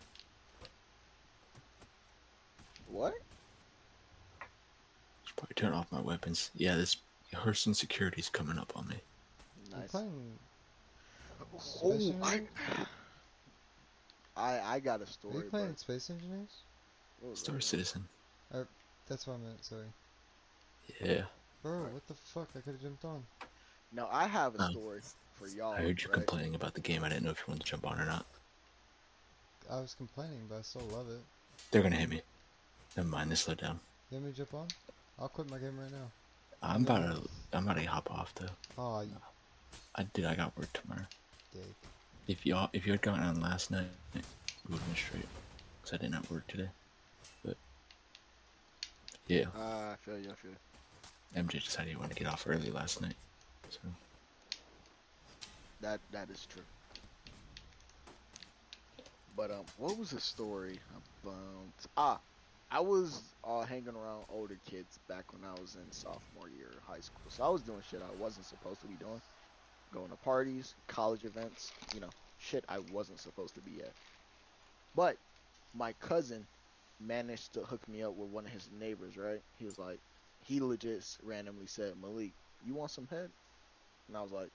What? Probably turn off my weapons. Yeah, this Hurston security's coming up on me. Nice. Oh, I, I I got a story. Are you playing but... Space Engineers? Star that? Citizen. Or, that's what I meant. Sorry. Yeah. Bro, what the fuck? I could have jumped on. No, I have a story um, for y'all. I heard you right? complaining about the game. I didn't know if you wanted to jump on or not. I was complaining, but I still love it. They're gonna hit me. Never mind. They slowed down. You want me to jump on? I'll quit my game right now. I'm about to. I'm about to hop off though. Oh, you... I did. I got work tomorrow. Dick. If y'all, if you had gotten on last night, we would've been straight. Cause I didn't have work today. But yeah. Ah, uh, I feel you. I feel you. M J decided he wanted to get off early last night. So that that is true. But um, what was the story about? Ah. I was uh, hanging around older kids back when I was in sophomore year of high school. So I was doing shit I wasn't supposed to be doing. Going to parties, college events, you know, shit I wasn't supposed to be at. But my cousin managed to hook me up with one of his neighbors, right? He was like, he legit randomly said, Malik, you want some head? And I was like,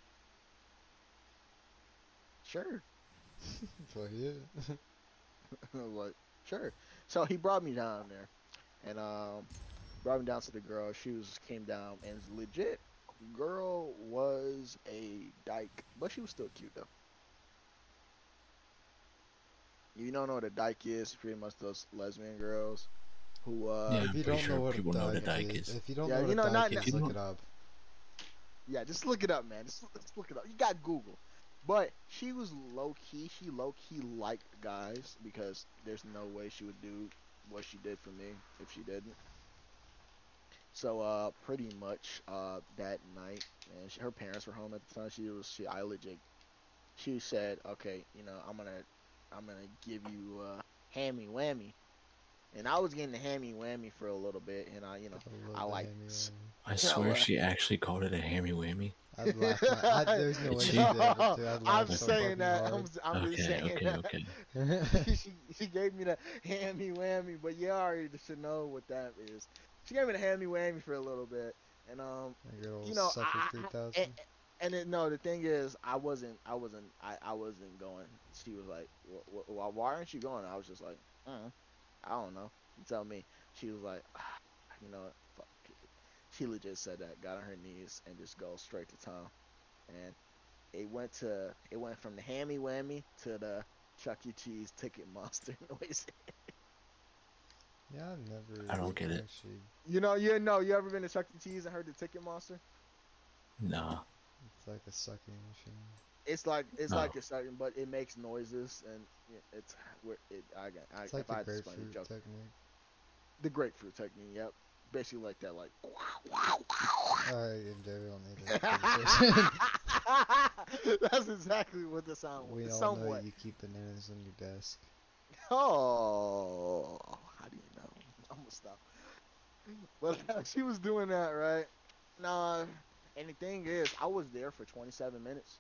sure. Well, yeah. I was like, sure. So he brought me down there, and um, brought me down to the girl. She was came down, and legit, girl was a dyke, but she was still cute though. You don't know what a dyke is? Pretty much those lesbian girls who uh. Yeah, if you don't sure know what people know what a dyke is. is. If you don't yeah, know, you know what a dyke is, look it up. Yeah, just look it up, man. Just, just look it up. You got Google. But she was low-key, she low-key liked guys because there's no way she would do what she did for me if she didn't. So, uh, pretty much, uh, that night, and she, her parents were home at the time, she was, she, I legit, she said, okay, you know, I'm gonna, I'm gonna give you, uh, hammy whammy. And I was getting the hammy whammy for a little bit, and I, you know, I, I like. I swear I she actually called it a hammy whammy. I'd laugh. My, I, there's no way she did it, dude. I'd I'm so saying that. Hard. I'm, I'm okay, just saying okay, that. Okay. she, she gave me the hammy whammy, but you already should know what that is. She gave me the hammy whammy for a little bit, and um, you know, I, I, and, and it, no, the thing is, I wasn't, I wasn't, I, I wasn't going. She was like, w- w- "Why aren't you going?" I was just like, "Uh." I don't know. You tell me. She was like, ah, you know, fuck. She legit said that, got on her knees and just go straight to Tom. And it went to it went from the hammy whammy to the Chuck E. Cheese ticket monster noise. Yeah, I've never. I don't get it. She... You know, you know, you ever been to Chuck E. Cheese and heard the ticket monster? No. It's like a sucking machine. It's like it's no. like a sucking, but it makes noises and it's it. I got. I, it's like the grapefruit technique. The grapefruit technique. Yep. Basically like that, like. Uh, David don't need it. That's exactly what the sound was. We all somewhat. know you keep bananas on your desk. Oh, how do you know? I'm gonna stop. Well, she was doing that, right? Nah, and the thing is, I was there for twenty-seven minutes,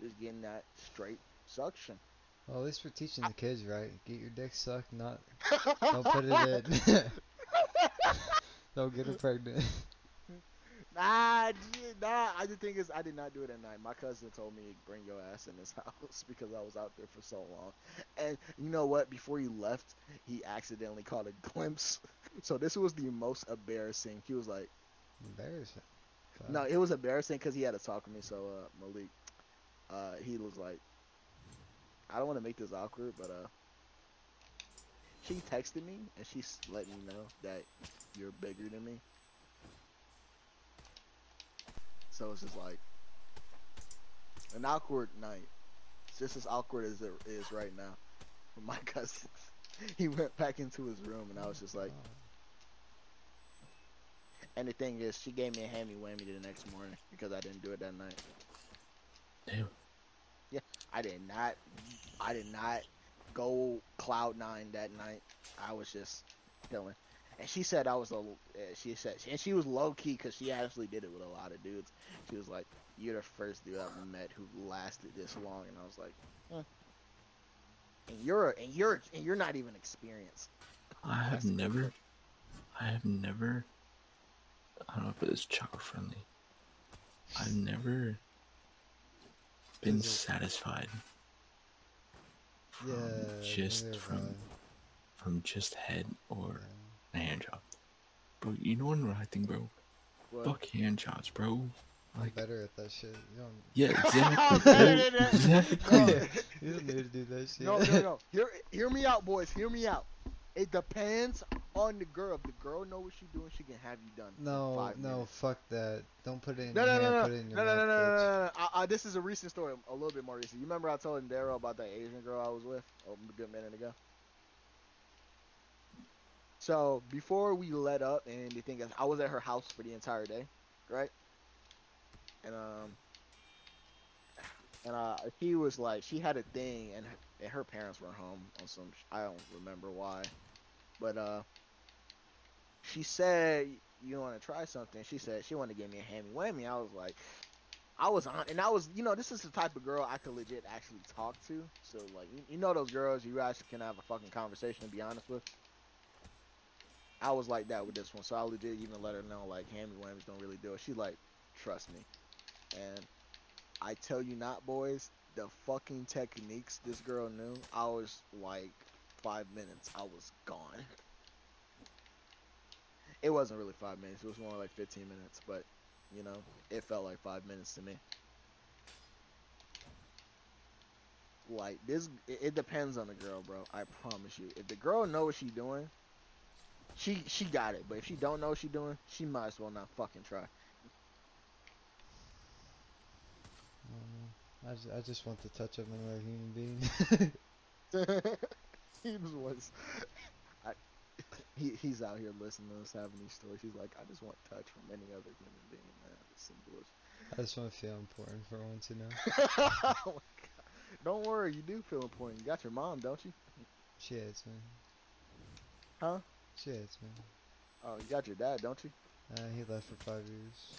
just getting that straight suction. Well, at least we're teaching the kids, right? Get your dick sucked, not don't put it in. Don't get her pregnant. Nah, nah. I the thing is, I did not do it at night. My cousin told me, bring your ass in this house, because I was out there for so long. And you know what? Before he left, he accidentally caught a glimpse. So this was the most embarrassing. He was like, embarrassing. Wow. No, it was embarrassing because he had to talk to me. So uh, Malik, uh, he was like, I don't want to make this awkward, but uh, she texted me and she let me know that you're bigger than me. So it's just like an awkward night. It's just as awkward as it is right now. With my cousin, he went back into his room, and I was just like. And the thing is, she gave me a hammy whammy the next morning because I didn't do it that night. Damn. Yeah, I did not. I did not go cloud nine that night. I was just chilling. And she said I was a, she said, and she was low key because she actually did it with a lot of dudes. She was like, "You're the first dude I've met who lasted this long," and I was like, huh. "And you're, and you're, and you're not even experienced." I have never, I have never, I don't know if it's child friendly. I've never been satisfied. From yeah, just from, fine. from just head or. Yeah. Hand job, bro. You know what I think, bro? What? Fuck hand jobs, bro. Like, I'm better at that shit. You don't... Yeah, exactly. Exactly. No, you don't need to do that shit. No, no, no. Hear, hear me out, boys. Hear me out. It depends on the girl. If the girl knows what she's doing, she can have you done. No, no, minutes. Fuck that. Don't put it in. No, your no, hand, no, put it in your no, no, no, no, no, no, no, I, I, this is a recent story, a little bit more recent. You remember I told Daryl about that Asian girl I was with a good minute ago. So, before we let up, and the thing is, I was at her house for the entire day, right? And, um, and, uh, she was like, she had a thing, and, and her parents were home on some, I don't remember why, but, uh, she said, you want to try something? She said, she wanted to give me a hammy-whammy. I was like, I was on, and I was, you know, this is the type of girl I could legit actually talk to, so, like, you, you know those girls you actually can have a fucking conversation, to be honest with. I was like that with this one, so I legit even let her know, like, hammy whammies don't really do it. She like, trust me. And I tell you not, boys, the fucking techniques this girl knew, I was like, five minutes, I was gone. It wasn't really five minutes, it was more like fifteen minutes, but, you know, it felt like five minutes to me. Like, this, it, it depends on the girl, bro, I promise you. If the girl knows what she's doing, She she got it, but if she don't know what she doing, she might as well not fucking try. Um, I, just, I just want the touch of another human being. he was, I, he he's out here listening to us having these stories. He's like, I just want touch from any other human being. Man, it's I just want to feel important for once, you know. Oh my God. Don't worry, you do feel important. You got your mom, don't you? She is, man. Huh? Shit, man. Oh, you got your dad, don't you? Uh, he left for five years.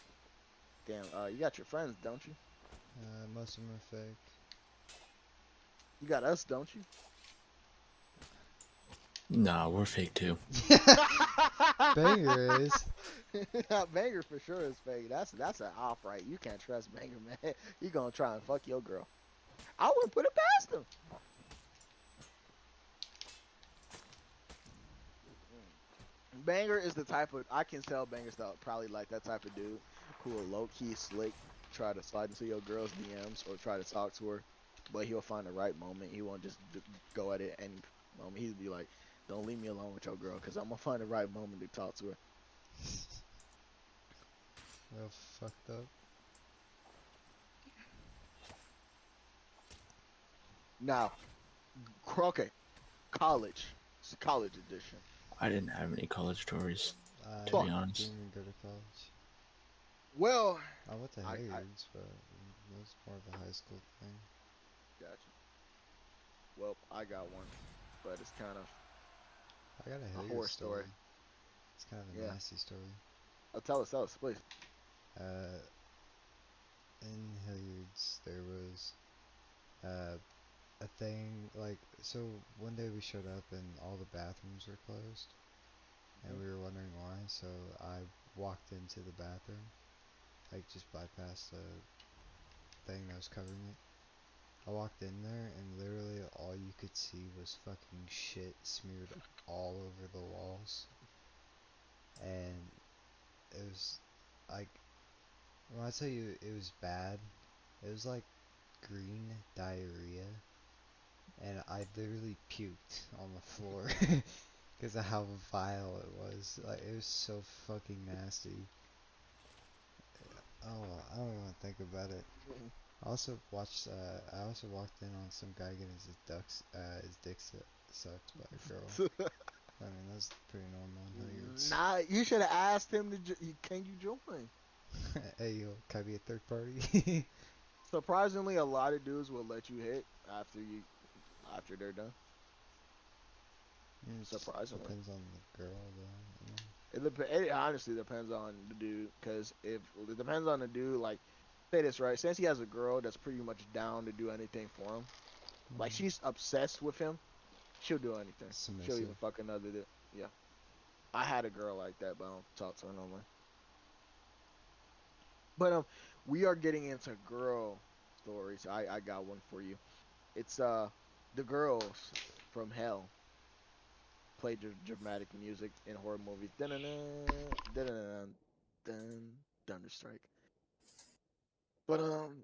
Damn, uh, you got your friends, don't you? Uh, most of them are fake. You got us, don't you? Nah, we're fake too. Banger is. Banger for sure is fake. That's that's an off right. You can't trust Banger, man. He gonna try and fuck your girl. I wouldn't put it past him. Banger is the type of, I can tell Banger's out probably like that type of dude who will low-key slick try to slide into your girl's D Ms or try to talk to her, but he'll find the right moment. He won't just d go at it any moment. He'll be like, don't leave me alone with your girl because I'm going to find the right moment to talk to her. Well, fucked up. Now, okay, college. It's a college edition. I didn't have any college stories, I to be honest. I didn't even go to college. Well, I went to Hayward's, I, I, but it was more of a high school thing. Gotcha. Well, I got one, but it's kind of I got a, a horror story. story. It's kind of a yeah. nasty story. Oh, tell us, tell us, please. Uh, in Hayward's, there was uh, a thing, like, so one day we showed up and all the bathrooms were closed, and we were wondering why, so I walked into the bathroom, like, just bypassed the thing that was covering it. I walked in there, and literally all you could see was fucking shit smeared all over the walls, and it was, like, when I tell you it was bad, it was like green diarrhea. And I literally puked on the floor because of how vile it was. Like, it was so fucking nasty. Oh, I don't even want to think about it. I also watched. Uh, I also walked in on some guy getting his ducks, uh, his dick sucked by a girl. I mean, that's pretty normal. Nah, you should have asked him to. Jo can you join? Hey, yo, can I be a third party? Surprisingly, a lot of dudes will let you hit after you. After they're done. Mm, Surprisingly. Depends on the girl, though. You know? It, it honestly depends on the dude, because if it depends on the dude, like, say this right, since he has a girl that's pretty much down to do anything for him, mm-hmm. like, she's obsessed with him, she'll do anything. Submissive. She'll even fuck another dude. Yeah. I had a girl like that, but I don't talk to her no more. But, um, we are getting into girl stories. I, I got one for you. It's, uh... the girls from hell play dr dramatic music in horror movies. Dun dun dun dun dun Thunderstrike. But um,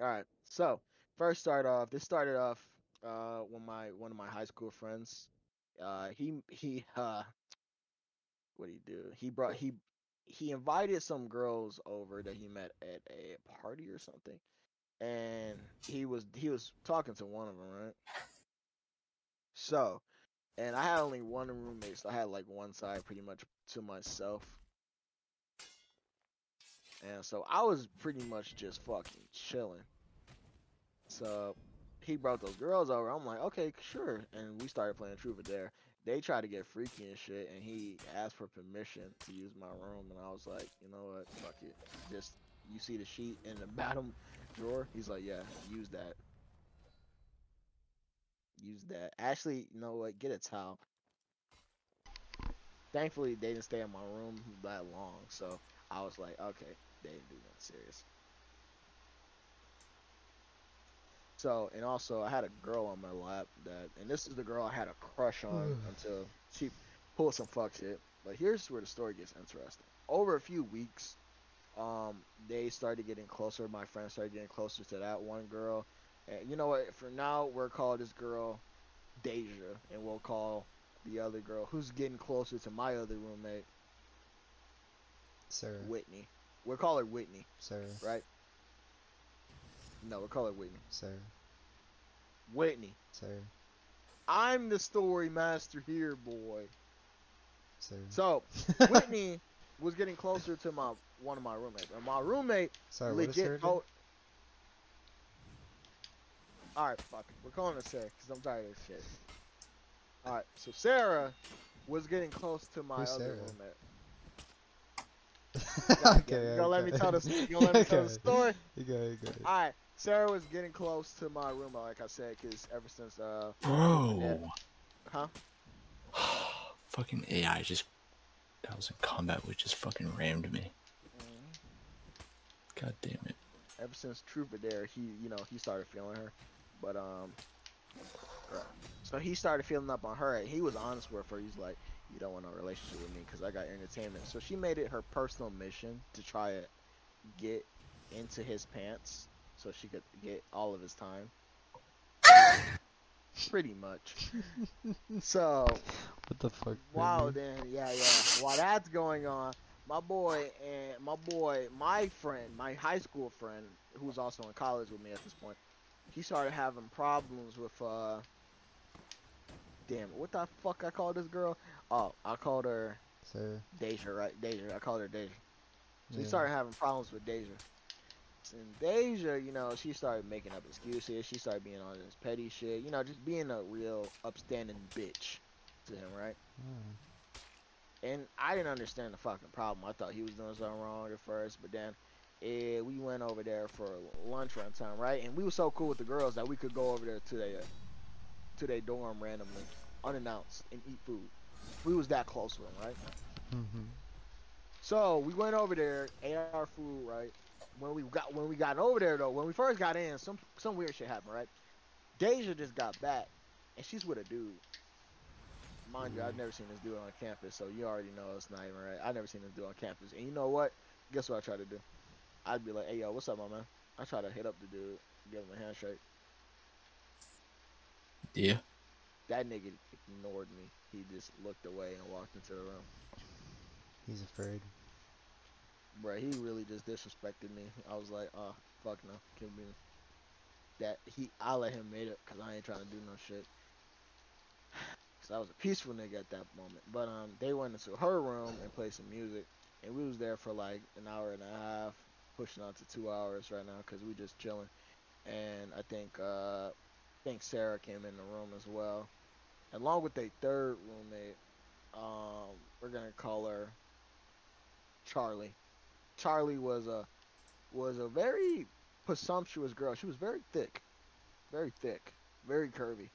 all right. So first, start off. This started off uh when my one of my high school friends, uh he he uh what did he do? He brought he he invited some girls over that he met at a party or something. And he was he was talking to one of them, right? So, and I had only one roommate, so I had like one side pretty much to myself. And so I was pretty much just fucking chilling. So he brought those girls over. I'm like, okay, sure. And we started playing Truth or Dare. They tried to get freaky and shit, and he asked for permission to use my room. And I was like, you know what? Fuck it. Just you see the sheet in the bottom drawer? He's like, yeah, use that. Use that. Actually, you know what? Get a towel. Thankfully, they didn't stay in my room that long, so I was like, okay, they didn't do nothing serious. So, and also, I had a girl on my lap that, and this is the girl I had a crush on until she pulled some fuck shit. But here's where the story gets interesting. Over a few weeks, Um, they started getting closer. My friends started getting closer to that one girl. And you know what? For now, we're calling this girl Deja, and we'll call the other girl who's getting closer to my other roommate, Sarah. Whitney. We'll call her Whitney. Sarah. Right? No, we'll call her Whitney. Sarah. Whitney. Sarah. I'm the story master here, boy. Sarah. So, Whitney was getting closer to my one of my roommates. And my roommate Sorry, legit told... Alright, fuck it. We're calling her Sarah, because I'm tired of this shit. Alright, so Sarah was getting close to my Who's other Sarah? roommate. God, okay, yeah, you gonna okay. let me tell this you gonna let me okay. tell the story? You got it, you got it. Alriate, Sarah was getting close to my roommate, like I said, because ever since uh Bro yeah. Huh? Fucking A I just that was in combat, which just fucking rammed me. Mm-hmm. God damn it. Ever since Truth or Dare, he, you know, he started feeling her. But, um, so he started feeling up on her. And he was honest with her. He's like, you don't want no relationship with me because I got entertainment. So she made it her personal mission to try to get into his pants so she could get all of his time. Pretty much. So what the fuck? Wow, then yeah, yeah. While that's going on, my boy and my boy, my friend, my high school friend, who's also in college with me at this point, he started having problems with uh. Damn, what the fuck I called this girl? Oh, I called her Sarah. Deja, right? Deja, I called her Deja. So yeah. He started having problems with Deja. And Deja, you know, she started making up excuses. She started being all this petty shit. You know, just being a real upstanding bitch to him, right? Mm. And I didn't understand the fucking problem. I thought he was doing something wrong at first. But then eh, we went over there for lunch one time, right? And we were so cool with the girls that we could go over there to their, to their dorm randomly, unannounced, and eat food. We was that close with them, right? Mm-hmm. So we went over there, ate our food, right? When we got when we got over there though, when we first got in, some some weird shit happened, right? Deja just got back, and she's with a dude. Mind mm. you, I've never seen this dude on campus, so you already know it's not even right. I've never seen this dude on campus, and you know what? Guess what I tried to do? I'd be like, "Hey yo, what's up, my man?" I try to hit up the dude, give him a handshake. Yeah. That nigga ignored me. He just looked away and walked into the room. He's afraid. Bruh, he really just disrespected me. I was like, oh, fuck no. Kill me. That he, I let him made it because I ain't trying to do no shit. Because I was a peaceful nigga at that moment. But um, they went into her room and played some music. And we was there for like an hour and a half, pushing on to two hours right now because we just chilling. And I think, uh, I think Sarah came in the room as well. Along with their third roommate, um, we're going to call her Charlie. Charlie was a was a very presumptuous girl. She was very thick, very thick, very curvy,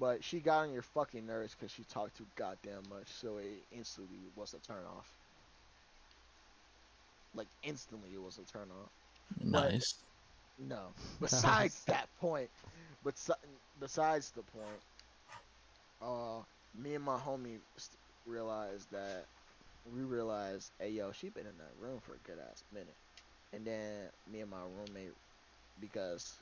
but she got on your fucking nerves because she talked too goddamn much. So it instantly was a turn off. Like instantly, it was a turn off. Nice. But, no. Besides that point, but besides the point, uh, me and my homie realized that. We realized, hey yo, she been in that room for a good ass minute. And then me and my roommate, because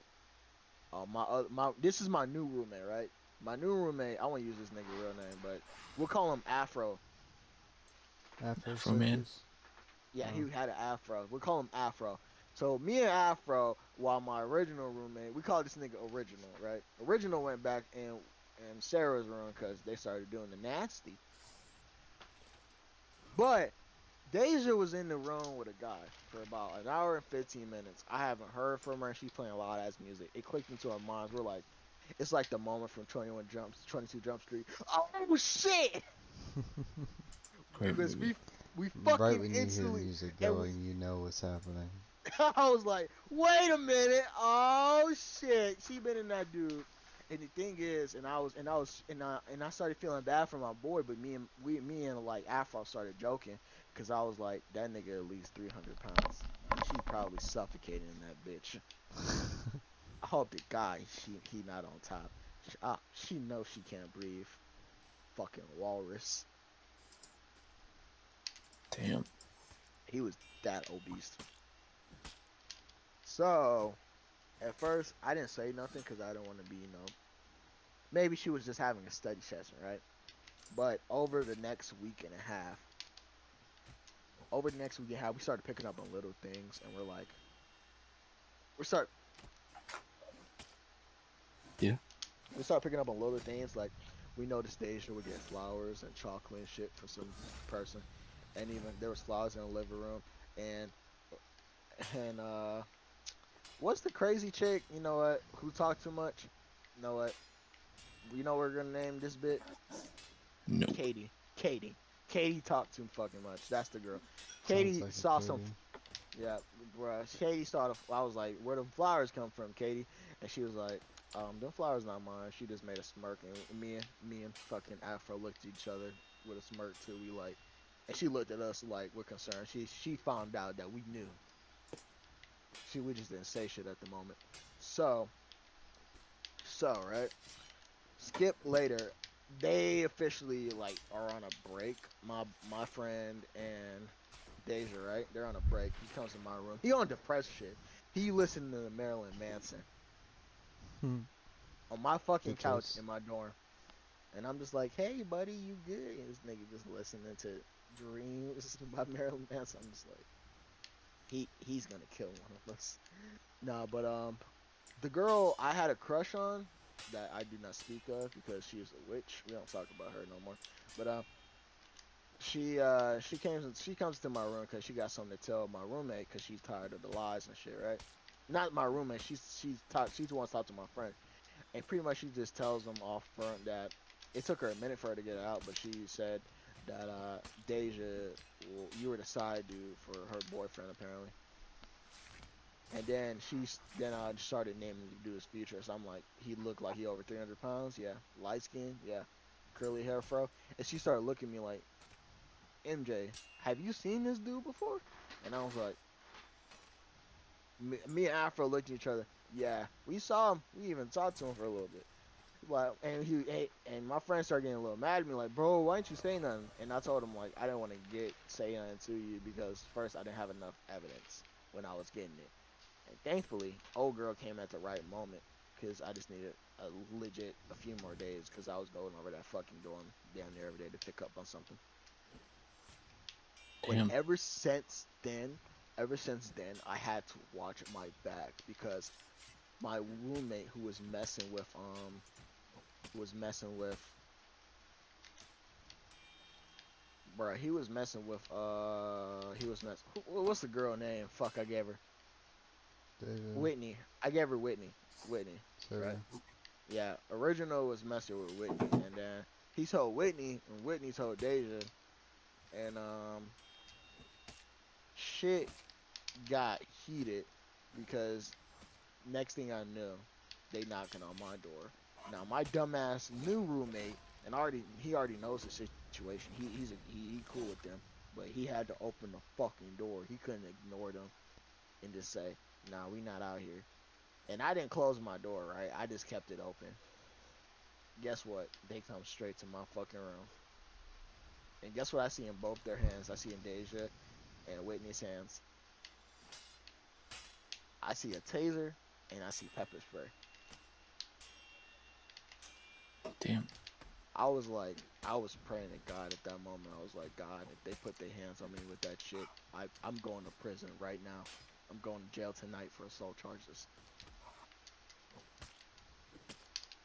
uh, my uh, my this is my new roommate, right? My new roommate, I won't use this nigga real name, but we'll call him Afro. Afro, Afro man. Yeah, oh. He had an afro. We'll call him Afro. So me and Afro, while my original roommate, we call this nigga Original, right? Original went back in in Sarah's room because they started doing the nasty. But Deja was in the room with a guy for about an hour and fifteen minutes. I haven't heard from her. She's playing loud ass music. It clicked into our minds. We're like, it's like the moment from twenty-one jumps, twenty-two Jump Street. Oh shit! Because we we fucking right when you instantly hear music going, we, you know what's happening. I was like, wait a minute! Oh shit! She been in that dude. And the thing is, and I was, and I was, and I, and I started feeling bad for my boy, but me and we, me and like Afro started joking, cause I was like, that nigga at least three hundred pounds. She probably suffocated in that bitch. I hope the guy, she, he not on top. She, uh, she knows she can't breathe. Fucking walrus. Damn. He was that obese. So. At first, I didn't say nothing because I didn't want to be, you know, maybe she was just having a study session, right? But over the next week and a half, over the next week and a half, we started picking up on little things, and we're like, we start, yeah, we start picking up on little things, like we noticed Deja would get flowers and chocolate and shit for some person, and even there was flowers in the living room, and and uh. What's the crazy chick, you know what, who talked too much? You know what? You know what we're gonna name this bitch? No. Katie. Katie. Katie talked too fucking much. That's the girl. Katie like saw some... Yeah, bruh. Katie saw the... I was like, where the flowers come from, Katie? And she was like, um, them flowers not mine. She just made a smirk. And me and, me and fucking Afro looked at each other with a smirk, too. We like... And she looked at us like, we're concerned. She, she found out that we knew. See, we just didn't say shit at the moment. So, so, right? Skip later, they officially like are on a break. My my friend and Deja, right? They're on a break. He comes to my room. He on depressed shit. He listened to Marilyn Manson hmm. on my fucking Good couch choice. in my dorm, and I'm just like, "Hey, buddy, you good?" And this nigga just listening to Dreams by Marilyn Manson. I'm just like, he he's gonna kill one of us. Nah, but um, the girl I had a crush on that I do not speak of because she is a witch. We don't talk about her no more. But um, she uh she came she comes to my room because she got something to tell my roommate because she's tired of the lies and shit, right? Not my roommate. She's she's talk, she's the one talking to my friend, and pretty much she just tells them off front that it took her a minute for her to get it out, but she said that uh Deja, well, you were the side dude for her boyfriend apparently. And then she's then I started naming the dude's future. So I'm like, he looked like he over three hundred pounds. Yeah, light skin. Yeah, curly hair, fro. And she started looking at me like, M J, have you seen this dude before? And I was like, me, me and Afro looked at each other. Yeah, we saw him. We even talked to him for a little bit. Like, and he and my friend started getting a little mad at me. Like, bro, why didn't you say nothing? And I told him like, I didn't want to get say nothing to you because first I didn't have enough evidence when I was getting it. And thankfully, old girl came at the right moment because I just needed a legit a few more days because I was going over that fucking dorm down there every day to pick up on something. Damn. But ever since then, ever since then, I had to watch my back because my roommate who was messing with um was messing with bruh, he was messing with uh he was messing what's the girl name? Fuck, I gave her. David. Whitney. I gave her Whitney. Whitney. Sorry. Right? Yeah. Original was messing with Whitney, and then he told Whitney, and Whitney told Deja, and um, shit got heated because next thing I knew, they knocking on my door. Now my dumbass new roommate, and already he already knows the situation. He he's a, he, he cool with them, but he had to open the fucking door. He couldn't ignore them and just say, nah, we not out here. And I didn't close my door, right? I just kept it open. Guess what? They come straight to my fucking room. And guess what I see in both their hands? I see in Deja and Whitney's hands. I see a taser, and I see pepper spray. Damn. I was like, I was praying to God at that moment. I was like, God, if they put their hands on me with that shit, I, I'm going to prison right now. I'm going to jail tonight for assault charges.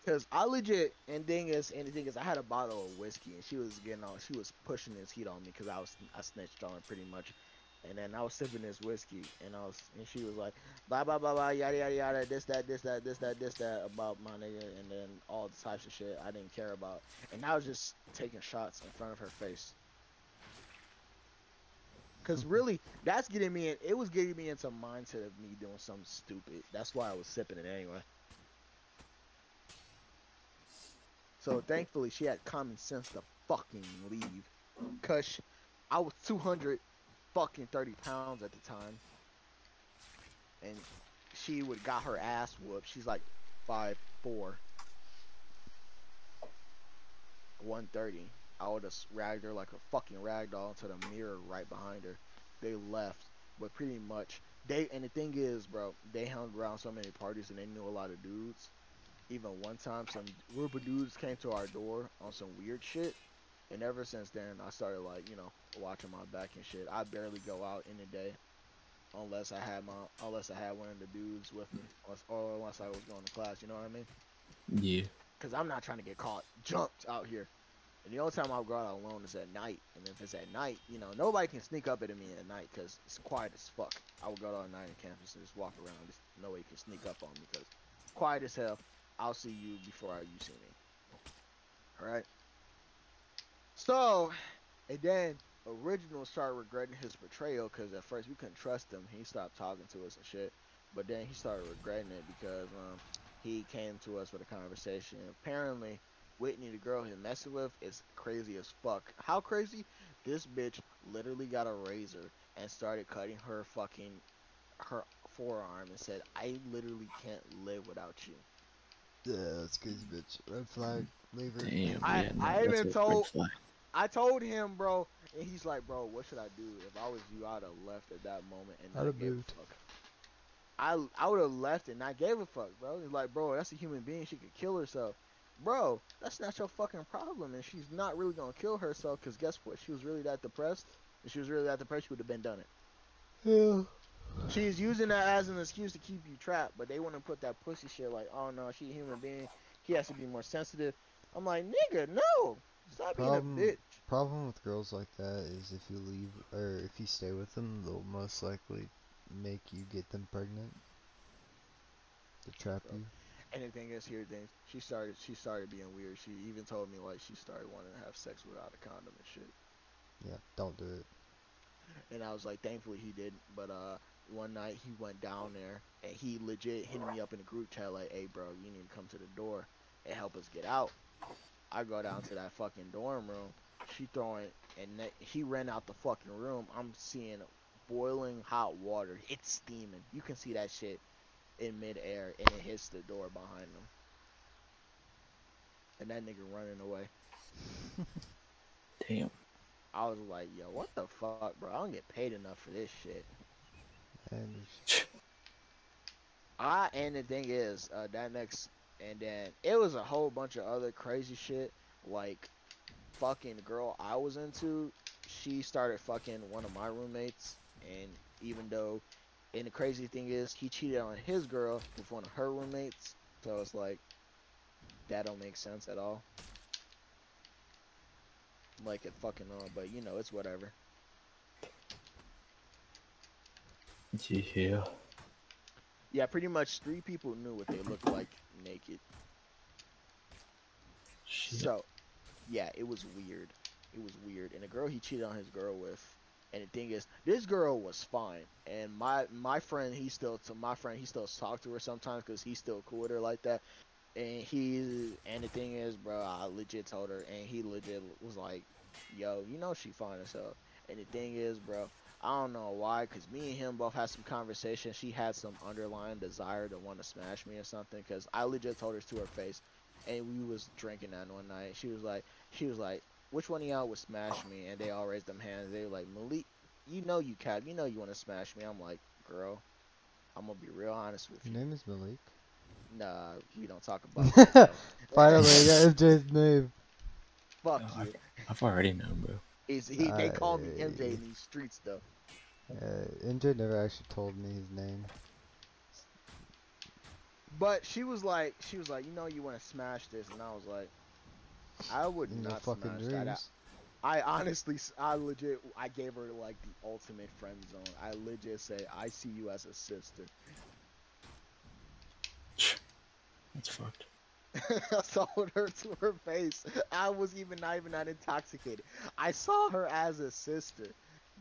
Cause I legit, and thing is, and the thing is, I had a bottle of whiskey, and she was getting all, she was pushing this heat on me, cause I was, I snitched on her pretty much, and then I was sipping this whiskey, and I was, and she was like, blah blah blah blah, yada yada yada, this that this that this that this that about my nigga, and then all the types of shit I didn't care about, and I was just taking shots in front of her face. Cause really, that's getting me. In, it was getting me into mindset of me doing something stupid. That's why I was sipping it anyway. So thankfully, she had common sense to fucking leave. Cause she, I was two hundred fucking thirty pounds at the time, and she would got her ass whooped. She's like five four, one thirty. I would have ragged her like a fucking ragdoll into the mirror right behind her. They left, but pretty much they and the thing is, bro, they hung around so many parties and they knew a lot of dudes. Even one time, some group of dudes came to our door on some weird shit, and ever since then, I started like you know watching my back and shit. I barely go out in the day unless I had my unless I had one of the dudes with me or unless I was going to class. You know what I mean? Yeah. Because I'm not trying to get caught jumped out here. And the only time I'll go out alone is at night. And if it's at night, you know, nobody can sneak up at me at night because it's quiet as fuck. I will go out all night on campus and just walk around. Just, nobody can sneak up on me because quiet as hell. I'll see you before you see me. Alright? So, and then Original started regretting his betrayal because at first we couldn't trust him. He stopped talking to us and shit. But then he started regretting it because um, he came to us with a conversation. Apparently, Whitney, the girl he's messing with, is crazy as fuck. How crazy? This bitch literally got a razor and started cutting her fucking her forearm and said, I literally can't live without you. Yeah, that's crazy, bitch. Red flag. Leave it. Damn, I, yeah, no, I even told I told him, bro, and he's like, bro, what should I do? If I was you, I'd have left at that moment and not give a fuck. I I would have left and not gave a fuck, bro. He's like, bro, that's a human being. She could kill herself. Bro, that's not your fucking problem, and she's not really gonna kill herself, because guess what? She was really that depressed. If she was really that depressed, she would have been done it. Yeah. She's using that as an excuse to keep you trapped, but they want to put that pussy shit like, oh no, she a human being, he has to be more sensitive. I'm like, nigga, no, stop problem, being a bitch. Problem with girls like that is if you leave, or if you stay with them, they'll most likely make you get them pregnant to trap Bro. you. And the thing is, here, things she started, she started being weird. She even told me like she started wanting to have sex without a condom and shit. Yeah, don't do it. And I was like, thankfully he didn't, but uh. one night he went down there and he legit hit me up in a group chat like, hey bro, you need to come to the door and help us get out. I go down to that fucking dorm room, she throwing, and he ran out the fucking room. I'm seeing boiling hot water, it's steaming, you can see that shit in midair, and it hits the door behind him, and that nigga running away. Damn, I was like, yo, what the fuck, bro? I don't get paid enough for this shit. And I and the thing is, uh, that next, and then it was a whole bunch of other crazy shit. Like, fucking girl I was into, she started fucking one of my roommates, and even though, and the crazy thing is, he cheated on his girl with one of her roommates. So it's like, that don't make sense at all. Like it fucking all, but you know, it's whatever. Yeah. Yeah, pretty much three people knew what they looked like naked. Shit. So, yeah, it was weird. It was weird. And the girl he cheated on his girl with, and the thing is, this girl was fine. And my my friend, he still to my friend, he still talked to her sometimes because he's still cool with her like that. And he and the thing is, bro, I legit told her, and he legit was like, "Yo, you know she fine as hell." And the thing is, bro, I don't know why, because me and him both had some conversation. She had some underlying desire to want to smash me or something, because I legit told her to her face, and we was drinking that one night. She was like, she was like, which one of y'all would smash me? And they all raised them hands. They were like, Malik, you know you cap, you know you want to smash me. I'm like, girl, I'm going to be real honest with you. Your name is Malik? Nah, we don't talk about it. Finally, I got M J's name. Fuck no, you. I've, I've already known, bro. Is he? They uh, call me M J in these streets, though. Uh, M J never actually told me his name. But she was like, she was like, you know, you want to smash this, and I was like, I would in not fucking smash dreams. that. I, I honestly, I legit, I gave her like the ultimate friend zone. I legit say, I see you as a sister. That's fucked. I saw her to her face. I was even not even that intoxicated. I saw her as a sister.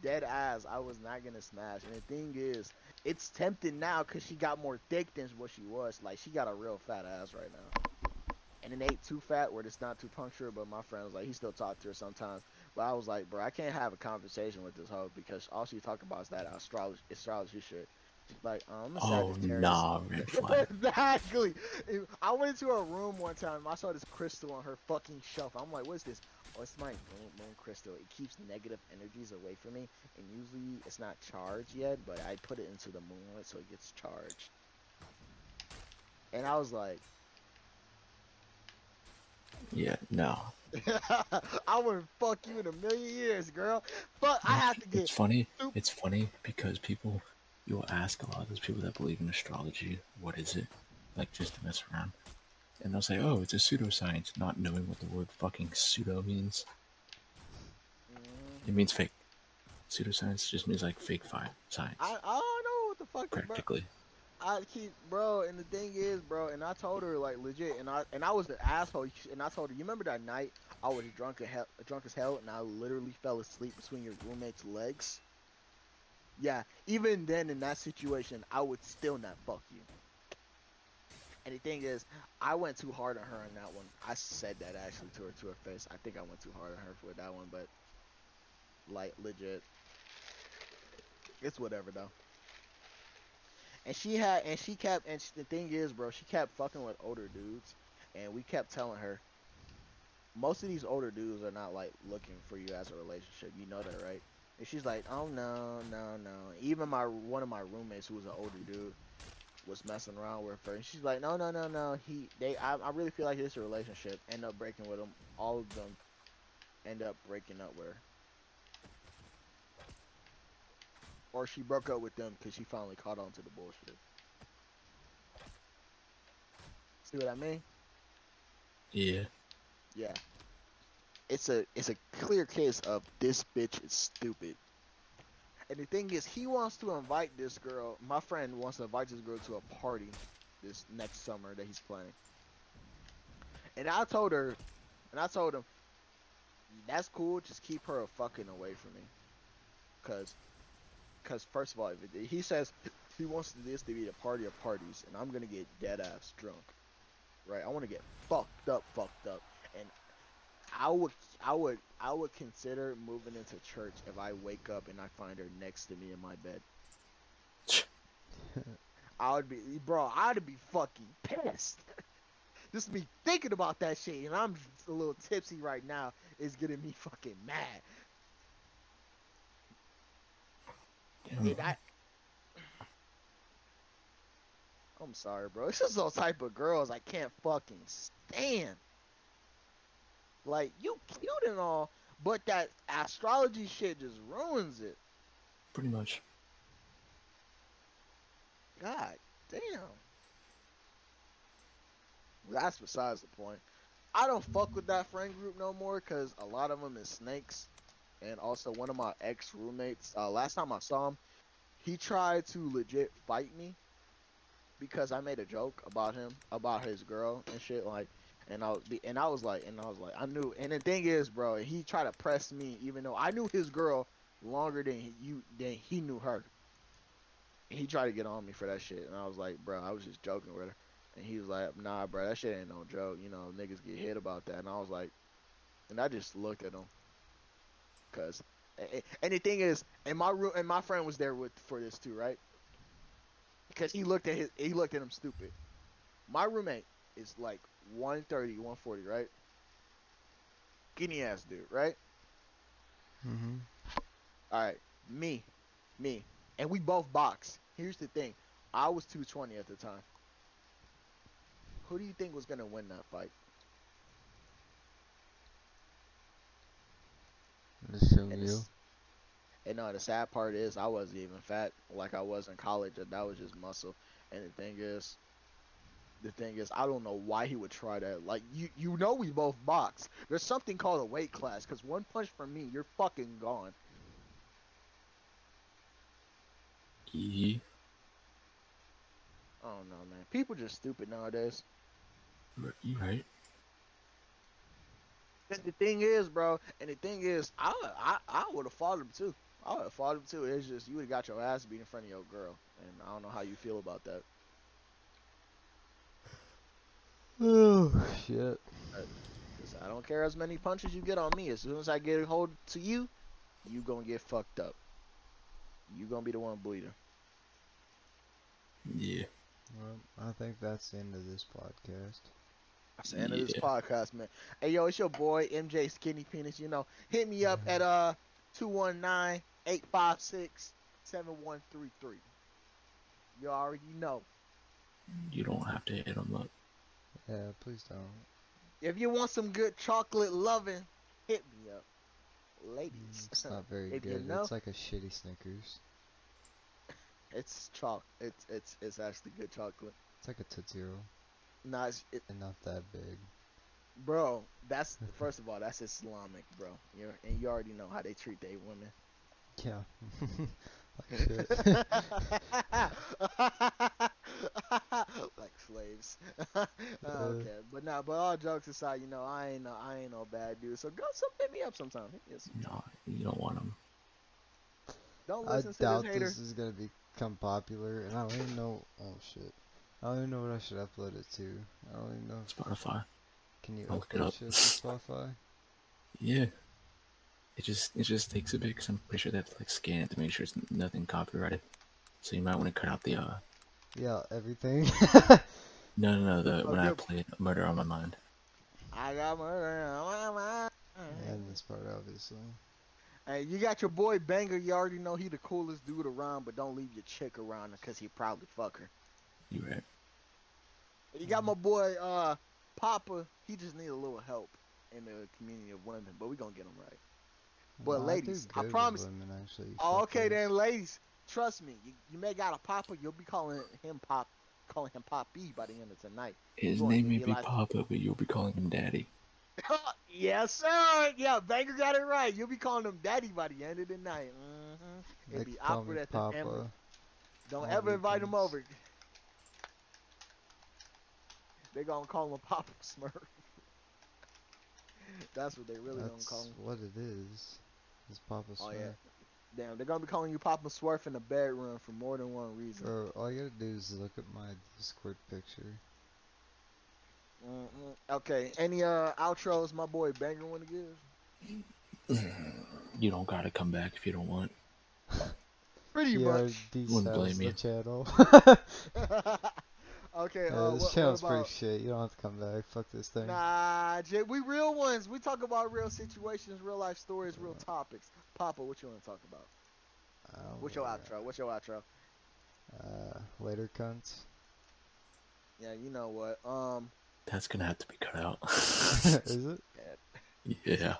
Dead ass. I was not gonna smash. And the thing is, it's tempting now because she got more thick than what she was. Like, she got a real fat ass right now. And it ain't too fat where it's not too punctured, but my friend was like, he still talked to her sometimes. But I was like, bro, I can't have a conversation with this hoe because all she talk about is that astrology, astrology shit. Like, um, oh, nah, red flag. Exactly. I went into her room one time and I saw this crystal on her fucking shelf. I'm like, what's this? Oh, it's my moon, moon crystal. It keeps negative energies away from me. And usually it's not charged yet, but I put it into the moonlight so it gets charged. And I was like, yeah, no. I wouldn't fuck you in a million years, girl. But I have to get. It's funny. Stupid. It's funny because people. You will ask a lot of those people that believe in astrology, what is it? Like, just to mess around. And they'll say, oh, it's a pseudoscience, not knowing what the word fucking pseudo means. Mm. It means fake. Pseudoscience just means, like, fake fi- science. I, I don't know what the fuck, Practically. Bro. I keep, bro, and the thing is, bro, and I told her, like, legit, and I and I was an asshole, and I told her, you remember that night I was drunk, a hell, drunk as hell, and I literally fell asleep between your roommate's legs? Yeah, even then in that situation, I would still not fuck you. And the thing is, I went too hard on her on that one. I said that actually to her to her face. I think I went too hard on her for that one, but like legit, it's whatever though. And she had, and she kept, and she, the thing is, bro, she kept fucking with older dudes, and we kept telling her, most of these older dudes are not, like, looking for you as a relationship, you know that, right? And she's like, oh, no, no, no. Even my, one of my roommates, who was an older dude, was messing around with her, and she's like, no, no, no, no, he, they, I, I really feel like this is a relationship, end up breaking with them, all of them end up breaking up with her. Or she broke up with them because she finally caught on to the bullshit. See what I mean? Yeah. Yeah. It's a it's a clear case of this bitch is stupid. And the thing is, he wants to invite this girl. My friend wants to invite this girl to a party this next summer that he's planning. And I told her, and I told him, that's cool. Just keep her fucking away from me, cause. Because, first of all, if he says he wants this to be the party of parties, and I'm going to get dead-ass drunk, right? I want to get fucked up, fucked up. And I would I would, I would, consider moving into church if I wake up and I find her next to me in my bed. I would be, bro, I'd be fucking pissed. Just me thinking about that shit, and I'm just a little tipsy right now, is getting me fucking mad. Dude, I... I'm sorry, bro. It's just those type of girls I can't fucking stand. Like, you cute and all, but that astrology shit just ruins it. Pretty much. God damn. That's besides the point. I don't fuck with that friend group no more because a lot of them is snakes. And also, one of my ex-roommates, uh, last time I saw him, he tried to legit fight me because I made a joke about him, about his girl and shit, like, and I, and I was like, and I was like, I knew, and the thing is, bro, he tried to press me, even though I knew his girl longer than you, than he knew her. He tried to get on me for that shit, and I was like, bro, I was just joking with her, and he was like, nah, bro, that shit ain't no joke, you know, niggas get hit about that, and I was like, and I just looked at him. Cause, and the thing is, and my room, and my friend was there with for this too, right? Because he looked at his, he looked at him stupid. My roommate is like one thirty, one forty, right? Skinny ass dude, right? Mm-hmm. All right, me, me, and we both box. Here's the thing, I was two twenty at the time. Who do you think was gonna win that fight? And, you. and no, the sad part is I wasn't even fat like I was in college. That was just muscle. And the thing is, the thing is, I don't know why he would try that. Like you, you know, we both box. There's something called a weight class. Cause one punch from me, you're fucking gone. Mm-hmm. I don't know, man. People just stupid nowadays. You right. And the thing is, bro, and the thing is, I I, I would have fought him too. I would have fought him too. It's just you would have got your ass beat in front of your girl, and I don't know how you feel about that. Oh shit! I, I don't care as many punches you get on me. As soon as I get a hold to you, you gonna get fucked up. You gonna be the one bleeding. Yeah. Well, I think that's the end of this podcast. That's the end yeah. of this podcast, man. Hey, yo, it's your boy, M J Skinny Penis. You know, hit me up at uh two one nine, eight five six, seven one three three. You already know. You don't have to hit him up. Yeah, please don't. If you want some good chocolate loving, hit me up. Ladies. It's not very good. You know, it's like a shitty Snickers. It's choc. It's, it's, it's actually good chocolate. It's like a Tootsie Roll. Nah, it's, it, not that big, bro. That's first of all, that's Islamic, bro. You and you already know how they treat their women. Yeah. Like shit. Like slaves. uh, okay, but nah. But all jokes aside, you know, I ain't, no, I ain't no bad dude. So go, so hit me up sometime. Hit me up sometime. No, you don't want them. Don't listen I to doubt this hater. This is gonna become popular, and I don't even know. Oh shit. I don't even know what I should upload it to. I don't even know. Spotify. Can you I'll upload shit to Spotify? Yeah. It just it just takes a bit because I'm pretty sure they have to like scan it to make sure it's nothing copyrighted. So you might want to cut out the uh Yeah, everything. no, no, no. The, when I played Murder on My Mind. I got murder on my mind. And this part, obviously. Hey, you got your boy Banger. You already know he the coolest dude around, but don't leave your chick around because he probably fuck her. You right. You got my boy uh, Papa. He just need a little help in the community of women, but we gonna get him right. But no, ladies, I, I promise. Women, oh, okay then, ladies. Trust me, you, you may got a Papa. You'll be calling him Pop, calling him Poppy by the end of tonight. His You're name may be Papa, but you'll be calling him Daddy. Yes, sir. Yeah, Banger got it right. You'll be calling him Daddy by the end of the night. Mm-hmm. It'd be awkward at the family. Don't Papa ever invite please. him over. They gonna call him Papa Smurf. That's what they really That's gonna call him. What it is, is Papa Smurf. Oh, yeah. Damn, they're gonna be calling you Papa Smurf in the bedroom for more than one reason. Bro, all you gotta do is look at my Discord picture. Mm-hmm. Okay, any uh outros my boy Banger wanna give? You don't gotta come back if you don't want. Pretty yeah, much. Wouldn't blame the you. Channel. Okay, yeah, uh, this what, channel's what about... pretty shit. You don't have to come back. Fuck this thing. Nah, Jay, we real ones. We talk about real situations, real life stories, real yeah. topics. Papa, what you want to talk about? Oh, What's your outro? Right. What's your outro? Uh, later, cunts. Yeah, you know what? Um, that's gonna have to be cut out. Is it? Yeah. yeah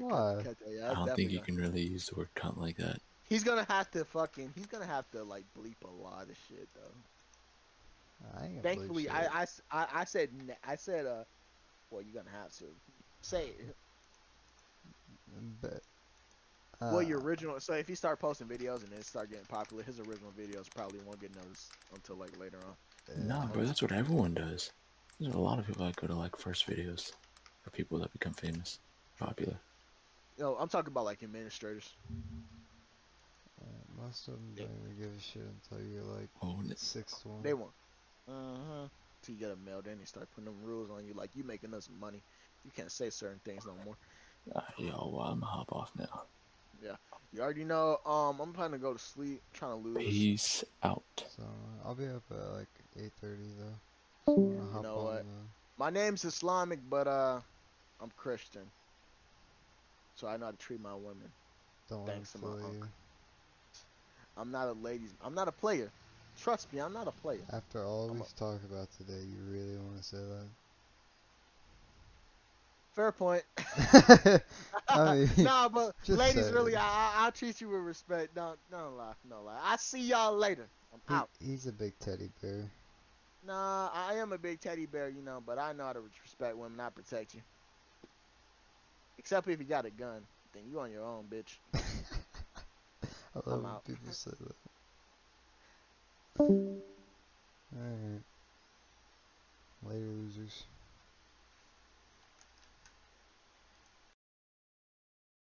Why? Cut, cut, yeah, I don't think you can really use the word cunt like that. He's gonna have to fucking. He's gonna have to like bleep a lot of shit though. I Thankfully, I, I, I, I said, I said, uh, well, you're gonna have to say it. But, uh, well, your original, so if you start posting videos and then start getting popular, his original videos probably won't get noticed until like later on. Nah, bro, that's what everyone does. There's a lot of people that go to like first videos for people that become famous, popular. No, I'm talking about like administrators. Uh, most of them don't even give a shit until you're like oh, sixth one. They won't. Uh-huh. So you get a mail, then they start putting them rules on you, like, you making us money. You can't say certain things no more. Uh, yo, well, I'm gonna hop off now. Yeah. You already know, um, I'm trying to go to sleep, I'm trying to lose. Peace out. So, I'll be up at, like, eight thirty, though. You know what? The... My name's Islamic, but, uh, I'm Christian. So I know how to treat my women. Don't Thanks to my uncle. I'm not a ladies, I'm not a player. Trust me, I'm not a player. After all we've a... talked about today, you really want to say that? Fair point. I mean, nah, but ladies, really, it. I I'll treat you with respect. Don't don't lie, no lie. I see y'all later. I'm he, out. He's a big teddy bear. Nah, I am a big teddy bear, you know, but I know how to respect women. I protect you. Except if you got a gun, then you on your own, bitch. I love I'm when out. People say that. Alright. Later, losers.